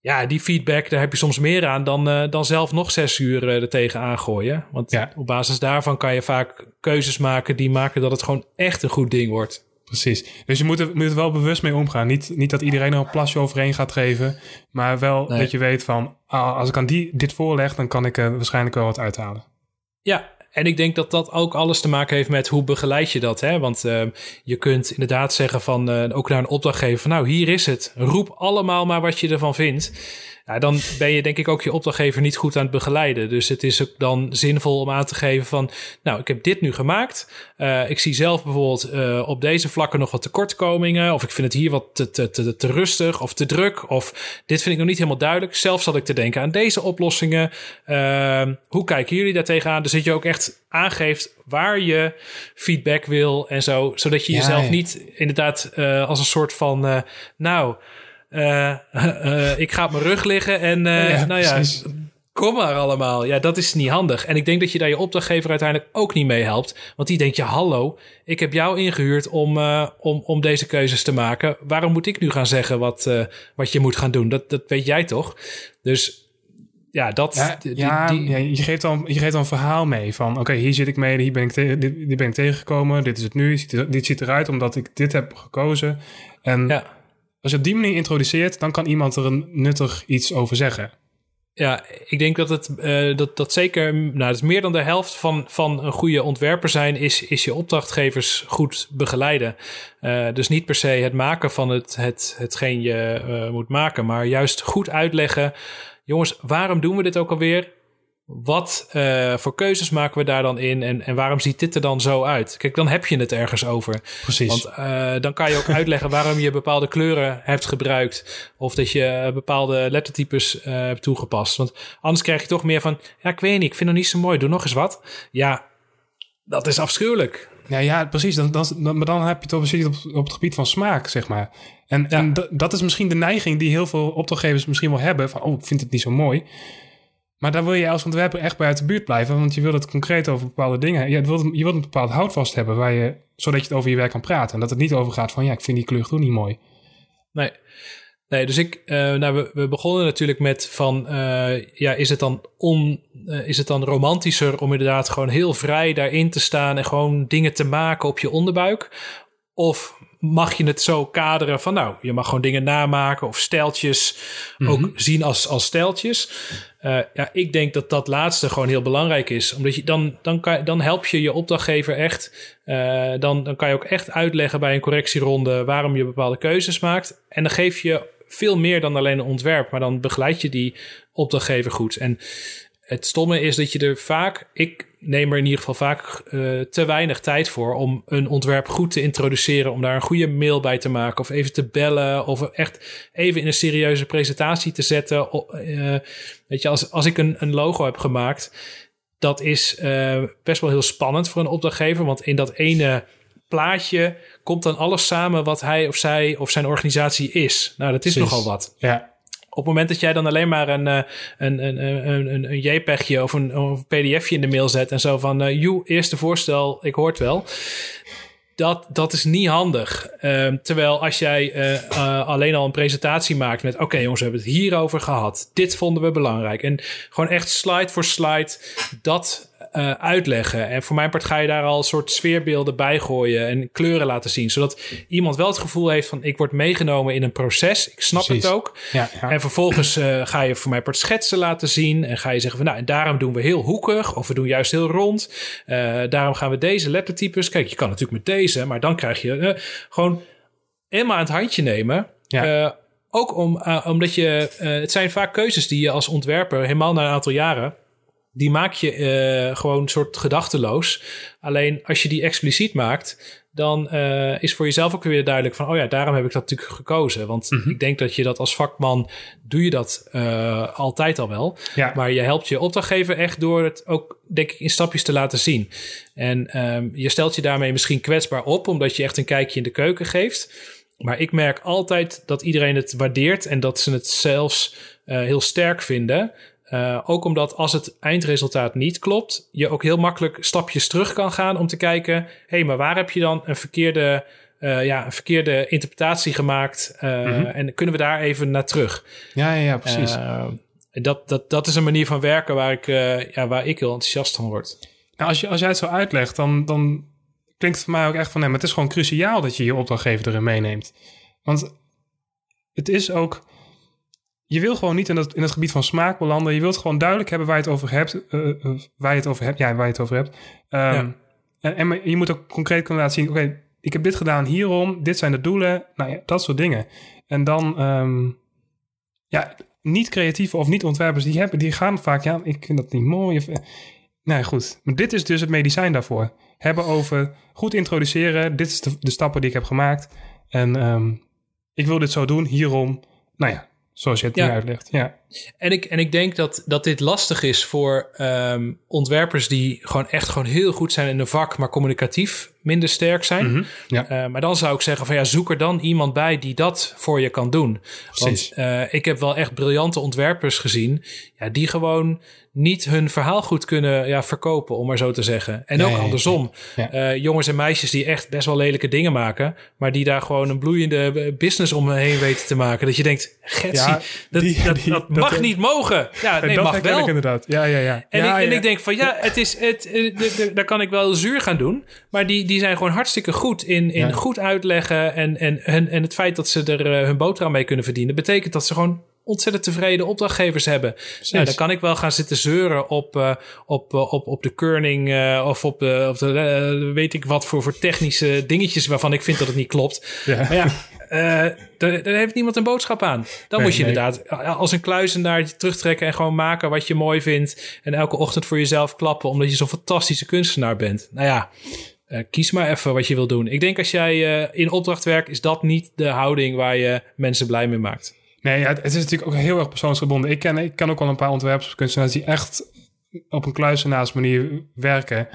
Ja, die feedback, daar heb je soms meer aan dan zelf nog 6 uur er tegenaan gooien. Want op basis daarvan kan je vaak keuzes maken die maken dat het gewoon echt een goed ding wordt. Precies. Dus je moet er wel bewust mee omgaan. Niet dat iedereen er een plasje overheen gaat geven. Maar wel dat je weet van, als ik aan dit voorleg, dan kan ik waarschijnlijk wel wat uithalen. Ja, en ik denk dat dat ook alles te maken heeft met hoe begeleid je dat. Hè? Want je kunt inderdaad zeggen van, ook naar een opdrachtgever van, hier is het. Roep allemaal maar wat je ervan vindt. Ja, dan ben je denk ik ook je opdrachtgever niet goed aan het begeleiden. Dus het is ook dan zinvol om aan te geven van, ik heb dit nu gemaakt. Ik zie zelf bijvoorbeeld op deze vlakken nog wat tekortkomingen. Of ik vind het hier wat te rustig of te druk. Of dit vind ik nog niet helemaal duidelijk. Zelf zat ik te denken aan deze oplossingen. Hoe kijken jullie daar tegenaan? Dus dat je ook echt aangeeft waar je feedback wil en zo. Zodat je jezelf niet inderdaad als een soort van, ik ga op mijn rug liggen en kom maar allemaal. Ja, dat is niet handig. En ik denk dat je daar je opdrachtgever uiteindelijk ook niet mee helpt. Want die denkt, hallo, ik heb jou ingehuurd om deze keuzes te maken. Waarom moet ik nu gaan zeggen wat je moet gaan doen? Dat weet jij toch? Dus ja, dat... je geeft al een verhaal mee van, oké, hier zit ik mee, hier ben ik tegengekomen. Dit is het nu, dit ziet eruit omdat ik dit heb gekozen. En als je op die manier introduceert, dan kan iemand er een nuttig iets over zeggen. Ja, ik denk dat het dat zeker... het is meer dan de helft van een goede ontwerper zijn... is je opdrachtgevers goed begeleiden. Dus niet per se het maken van hetgeen je moet maken... maar juist goed uitleggen... jongens, waarom doen we dit ook alweer? Wat voor keuzes maken we daar dan in? En waarom ziet dit er dan zo uit? Kijk, dan heb je het ergens over. Precies. Want dan kan je ook uitleggen waarom je bepaalde kleuren hebt gebruikt. Of dat je bepaalde lettertypes hebt toegepast. Want anders krijg je toch meer van... ik weet niet, ik vind het niet zo mooi. Doe nog eens wat. Ja, dat is afschuwelijk. Ja, precies. Maar dan heb je toch op het gebied van smaak, zeg maar. En dat is misschien de neiging die heel veel opdrachtgevers misschien wel hebben. Van, ik vind het niet zo mooi. Maar daar wil je als ontwerper echt bij uit de buurt blijven. Want je wilt het concreet over bepaalde dingen. Je wilt een bepaald houvast hebben. Zodat je het over je werk kan praten. En dat het niet over gaat van ik vind die kleur groen niet mooi. Nee, dus we begonnen natuurlijk met van... is het dan romantischer om inderdaad gewoon heel vrij daarin te staan... en gewoon dingen te maken op je onderbuik? Of mag je het zo kaderen van nou, je mag gewoon dingen namaken of stijltjes ook zien als stijltjes. Ik denk dat laatste gewoon heel belangrijk is. Omdat je dan help je je opdrachtgever echt. Dan kan je ook echt uitleggen bij een correctieronde waarom je bepaalde keuzes maakt. En dan geef je veel meer dan alleen een ontwerp. Maar dan begeleid je die opdrachtgever goed. En het stomme is dat je er vaak... Ik neem er in ieder geval vaak te weinig tijd voor... om een ontwerp goed te introduceren... om daar een goede mail bij te maken... of even te bellen... of echt even in een serieuze presentatie te zetten. Weet je, als ik een logo heb gemaakt... dat is best wel heel spannend voor een opdrachtgever... want in dat ene plaatje komt dan alles samen... wat hij of zij of zijn organisatie is. Nou, dat is nogal wat. Ja. Op het moment dat jij dan alleen maar een JPEGje of een PDFje in de mail zet en zo van... eerste voorstel, ik hoor het wel. Dat is niet handig. Terwijl als jij alleen al een presentatie maakt met... Oké, jongens, we hebben het hierover gehad. Dit vonden we belangrijk. En gewoon echt slide voor slide dat... uitleggen. En voor mijn part ga je daar al een soort sfeerbeelden bij gooien en kleuren laten zien, zodat iemand wel het gevoel heeft van ik word meegenomen in een proces. Ik snap het ook. Ja, ja. En vervolgens ga je voor mijn part schetsen laten zien en ga je zeggen van nou, en daarom doen we heel hoekig of we doen juist heel rond. Daarom gaan we deze lettertypes. Kijk, je kan natuurlijk met deze, maar dan krijg je gewoon helemaal aan het handje nemen. Ja. Ook omdat je... het zijn vaak keuzes die je als ontwerper helemaal na een aantal jaren die maak je gewoon soort gedachteloos. Alleen als je die expliciet maakt... dan is voor jezelf ook weer duidelijk van... oh ja, daarom heb ik dat natuurlijk gekozen. Want ik denk dat je dat als vakman... doe je dat altijd al wel. Ja. Maar je helpt je opdrachtgever echt... door het ook, denk ik, in stapjes te laten zien. En je stelt je daarmee misschien kwetsbaar op... omdat je echt een kijkje in de keuken geeft. Maar ik merk altijd dat iedereen het waardeert... en dat ze het zelfs heel sterk vinden... ook omdat als het eindresultaat niet klopt... je ook heel makkelijk stapjes terug kan gaan om te kijken... maar waar heb je dan een verkeerde interpretatie gemaakt? En kunnen we daar even naar terug? Ja, precies. Dat is een manier van werken waar ik heel enthousiast van word. Nou, als jij het zo uitlegt, dan klinkt het voor mij ook echt van... maar het is gewoon cruciaal dat je je opdrachtgever erin meeneemt. Want het is ook... Je wil gewoon niet in het gebied van smaak belanden. Je wilt gewoon duidelijk hebben waar je het over hebt. Waar je het over hebt. En je moet ook concreet kunnen laten zien... Oké, ik heb dit gedaan hierom. Dit zijn de doelen. Nou ja, dat soort dingen. En dan... niet creatieve of niet ontwerpers... die gaan vaak... Ja, ik vind dat niet mooi. Nou goed. Maar dit is dus het medicijn daarvoor. Hebben over goed introduceren. Dit is de stappen die ik heb gemaakt. En ik wil dit zo doen. Hierom. Nou ja. Zoals je het nu uitlegt, ja. En ik denk dat dit lastig is voor ontwerpers... die gewoon heel goed zijn in hun vak... maar communicatief minder sterk zijn. Maar dan zou ik zeggen van zoek er dan iemand bij... die dat voor je kan doen. Precies. Want ik heb wel echt briljante ontwerpers gezien... Ja, die gewoon niet hun verhaal goed kunnen verkopen... om maar zo te zeggen. En ook andersom. Ja. Jongens en meisjes die echt best wel lelijke dingen maken... maar die daar gewoon een bloeiende business omheen weten te maken. Dat je denkt, Getsie, dat mag niet mogen. Ja, nee, dat mag wel. Ik inderdaad. Ja. Ik denk van daar kan ik wel zuur gaan doen. Maar die zijn gewoon hartstikke goed in goed uitleggen. En het feit dat ze er hun boterham mee kunnen verdienen... betekent dat ze gewoon ontzettend tevreden opdrachtgevers hebben. Nou, dan kan ik wel gaan zitten zeuren op de keuring... of op de weet ik wat voor technische dingetjes... waarvan ik vind dat het niet klopt. Ja. Maar ja... daar heeft niemand een boodschap aan. Dan moet je inderdaad als een kluizenaar terugtrekken... en gewoon maken wat je mooi vindt... en elke ochtend voor jezelf klappen... omdat je zo'n fantastische kunstenaar bent. Nou ja, kies maar even wat je wil doen. Ik denk als jij in opdracht werkt... is dat niet de houding waar je mensen blij mee maakt. Nee, het is natuurlijk ook heel erg persoonsgebonden. Ik ken ook al een paar ontwerpskunstenaars... die echt op een kluizenaarsmanier werken...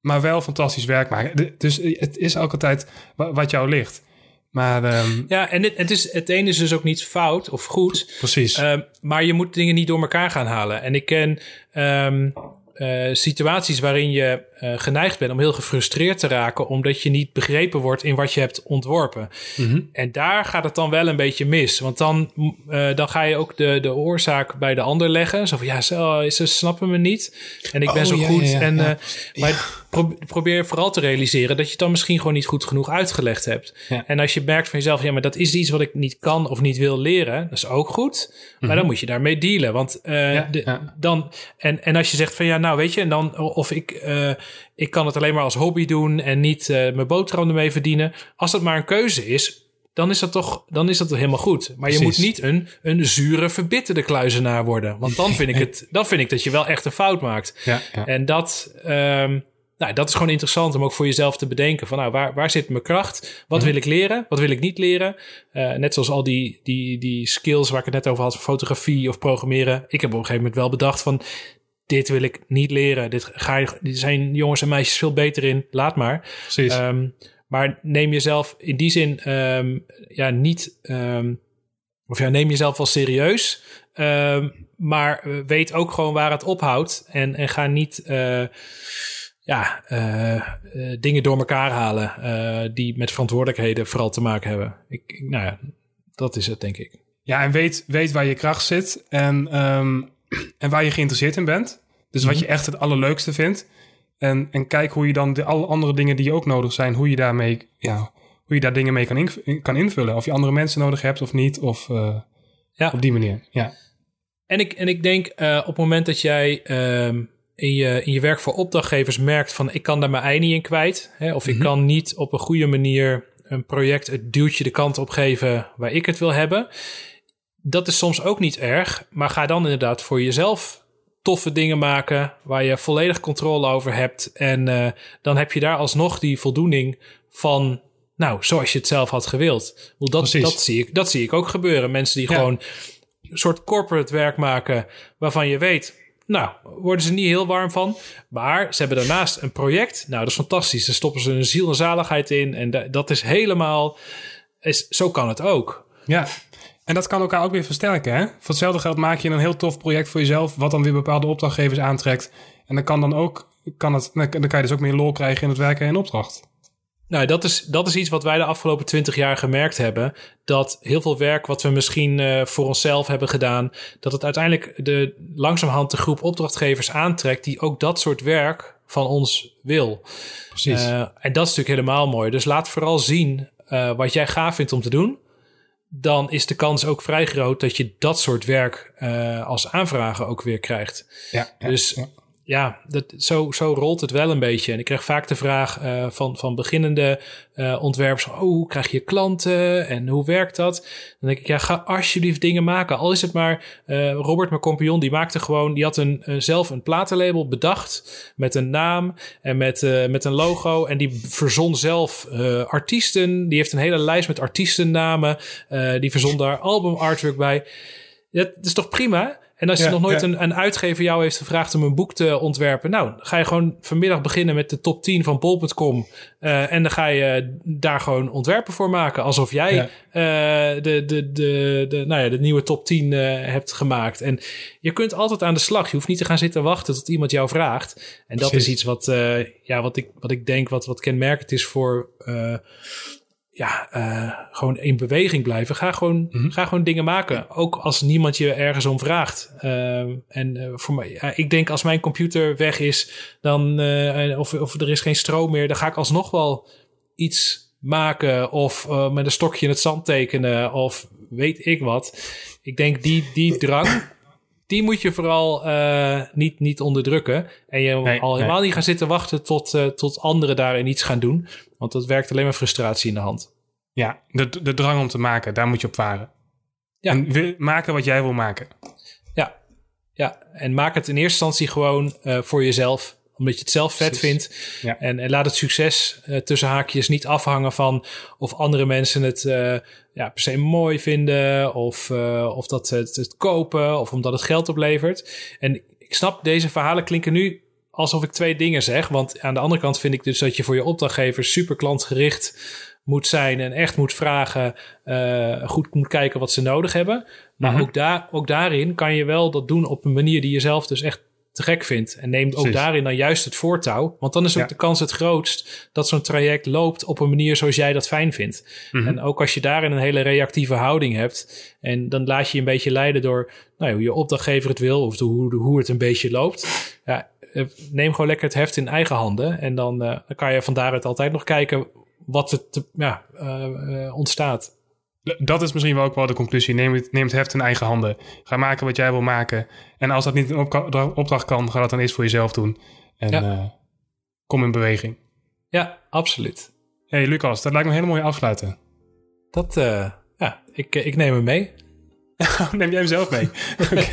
maar wel fantastisch werk maken. Dus het is elke tijd wat jou ligt... Maar, en het ene is dus ook niet fout of goed. Precies. Maar je moet dingen niet door elkaar gaan halen. En ik ken situaties waarin je geneigd bent om heel gefrustreerd te raken, omdat je niet begrepen wordt in wat je hebt ontworpen. Mm-hmm. En daar gaat het dan wel een beetje mis. Want dan ga je ook de oorzaak bij de ander leggen. Zo van, ja, ze snappen me niet. En ik ben zo goed. Ja, en, ja. Maar probeer vooral te realiseren dat je het dan misschien gewoon niet goed genoeg uitgelegd hebt. Ja. En als je merkt van jezelf, ja, maar dat is iets wat ik niet kan of niet wil leren. Dat is ook goed. Mm-hmm. Maar dan moet je daarmee dealen. Want dan... En als je zegt van, ja, nou, weet je, en dan of ik kan het alleen maar als hobby doen en niet mijn boterham ermee verdienen. Als dat maar een keuze is, dan is dat toch helemaal goed. Maar Precies. Je moet niet een zure, verbitterde kluizenaar worden. Want dan vind ik dat je wel echt een fout maakt. Ja, ja. En dat, dat is gewoon interessant om ook voor jezelf te bedenken. Van, nou, waar zit mijn kracht? Wat wil ik leren? Wat wil ik niet leren? Net zoals al die skills waar ik het net over had, fotografie of programmeren. Ik heb op een gegeven moment wel bedacht van, dit wil ik niet leren. Dit zijn jongens en meisjes veel beter in. Laat maar. Precies. Maar neem jezelf in die zin niet... neem jezelf wel serieus. Maar weet ook gewoon waar het ophoudt. En ga niet dingen door elkaar halen die met verantwoordelijkheden vooral te maken hebben. Dat is het, denk ik. Ja, en weet waar je kracht zit. En waar je geïnteresseerd in bent. Dus wat je echt het allerleukste vindt. En kijk hoe je dan alle andere dingen die ook nodig zijn, hoe je daar dingen mee kan invullen. Of je andere mensen nodig hebt of niet. Of op die manier. Ja. En ik denk op het moment dat jij in je werk voor opdrachtgevers merkt van, ik kan daar mijn ei niet in kwijt. Hè, of ik kan niet op een goede manier een project, het duwtje de kant op geven waar ik het wil hebben. Dat is soms ook niet erg, maar ga dan inderdaad voor jezelf toffe dingen maken waar je volledig controle over hebt. En dan heb je daar alsnog die voldoening van, nou, zoals je het zelf had gewild. Dat zie ik ook gebeuren. Mensen die gewoon een soort corporate werk maken waarvan je weet, nou, worden ze niet heel warm van. Maar ze hebben daarnaast een project. Nou, dat is fantastisch. Daar stoppen ze hun ziel en zaligheid in. En dat is helemaal... Zo kan het ook. Ja. En dat kan elkaar ook weer versterken, hè? Voor hetzelfde geld maak je een heel tof project voor jezelf, wat dan weer bepaalde opdrachtgevers aantrekt. En dan kan je dus ook meer lol krijgen in het werken en opdracht. Nou, dat is iets wat wij de afgelopen 20 jaar gemerkt hebben. Dat heel veel werk wat we misschien voor onszelf hebben gedaan, dat het uiteindelijk langzamerhand de groep opdrachtgevers aantrekt die ook dat soort werk van ons wil. Precies. En dat is natuurlijk helemaal mooi. Dus laat vooral zien wat jij gaaf vindt om te doen. Dan is de kans ook vrij groot dat je dat soort werk als aanvragen ook weer krijgt. Ja, dus zo rolt het wel een beetje. En ik krijg vaak de vraag van beginnende ontwerpers, hoe krijg je klanten en hoe werkt dat? Dan denk ik, ja, ga alsjeblieft dingen maken. Al is het maar, Robert, mijn compagnon, die had zelf een platenlabel bedacht met een naam en met een logo. En die verzon zelf artiesten. Die heeft een hele lijst met artiestennamen. Die verzon daar album artwork bij. Dat is toch prima? En als je nog nooit een uitgever jou heeft gevraagd om een boek te ontwerpen, nou, ga je gewoon vanmiddag beginnen met de top 10 van bol.com. En dan ga je daar gewoon ontwerpen voor maken. Alsof jij de nieuwe top 10 hebt gemaakt. En je kunt altijd aan de slag. Je hoeft niet te gaan zitten wachten tot iemand jou vraagt. En dat is iets wat ik denk wat kenmerkend is voor... gewoon in beweging blijven. Ga gewoon dingen maken. Ook als niemand je ergens om vraagt. Voor mij, ik denk als mijn computer weg is, dan of er is geen stroom meer, dan ga ik alsnog wel iets maken of met een stokje in het zand tekenen of weet ik wat. Ik denk die drang, die moet je vooral niet onderdrukken. En je helemaal niet gaan zitten wachten tot anderen daarin iets gaan doen. Want dat werkt alleen maar frustratie in de hand. Ja, de drang om te maken, daar moet je op varen. Ja. En maken wat jij wil maken. Ja, en maak het in eerste instantie gewoon voor jezelf. Omdat je het zelf vet vindt. Ja. En laat het succes tussen haakjes niet afhangen van of andere mensen het per se mooi vinden. Of dat het kopen. Of omdat het geld oplevert. En ik snap, deze verhalen klinken nu alsof ik twee dingen zeg. Want aan de andere kant vind ik dus dat je voor je opdrachtgever super klantgericht moet zijn. En echt moet vragen. Goed moet kijken wat ze nodig hebben. Maar ook daarin kan je wel dat doen op een manier die jezelf dus echt te gek vindt. En neemt ook daarin dan juist het voortouw. Want dan is ook de kans het grootst dat zo'n traject loopt op een manier zoals jij dat fijn vindt. Mm-hmm. En ook als je daarin een hele reactieve houding hebt. En dan laat je een beetje leiden door hoe je opdrachtgever het wil. Of hoe het een beetje loopt. Ja, neem gewoon lekker het heft in eigen handen. En dan kan je van daaruit altijd nog kijken wat er ontstaat. Dat is misschien wel ook wel de conclusie. Neem het heft in eigen handen. Ga maken wat jij wil maken. En als dat niet een opdracht kan, ga dat dan eerst voor jezelf doen. En kom in beweging. Ja, absoluut. Hey Lucas, dat lijkt me een hele mooie afsluiten. Ik neem hem mee. Neem jij hem zelf mee? Oké.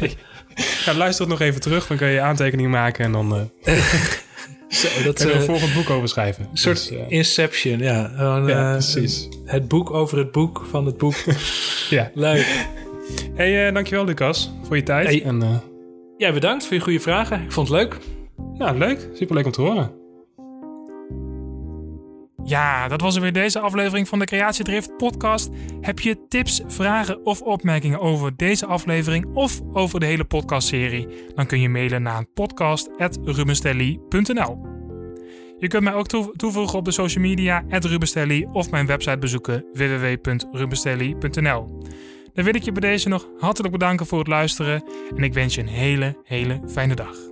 Ja, luister het nog even terug. Dan kun je aantekeningen maken en dan... Daar kunnen we een volgend boek over schrijven. Een soort Inception, ja. Precies. Het boek over het boek van het boek. Ja. Leuk. Hey, dankjewel Lucas voor je tijd. Hey. Jij bedankt voor je goede vragen. Ik vond het leuk. Nou, leuk. Superleuk om te horen. Ja, dat was er weer deze aflevering van de Creatiedrift podcast. Heb je tips, vragen of opmerkingen over deze aflevering of over de hele podcastserie? Dan kun je mailen naar podcast@rubenstelli.nl. Je kunt mij ook toevoegen op de social media @rubenstelli of mijn website bezoeken www.rubenstelli.nl. Dan wil ik je bij deze nog hartelijk bedanken voor het luisteren en ik wens je een hele, hele fijne dag.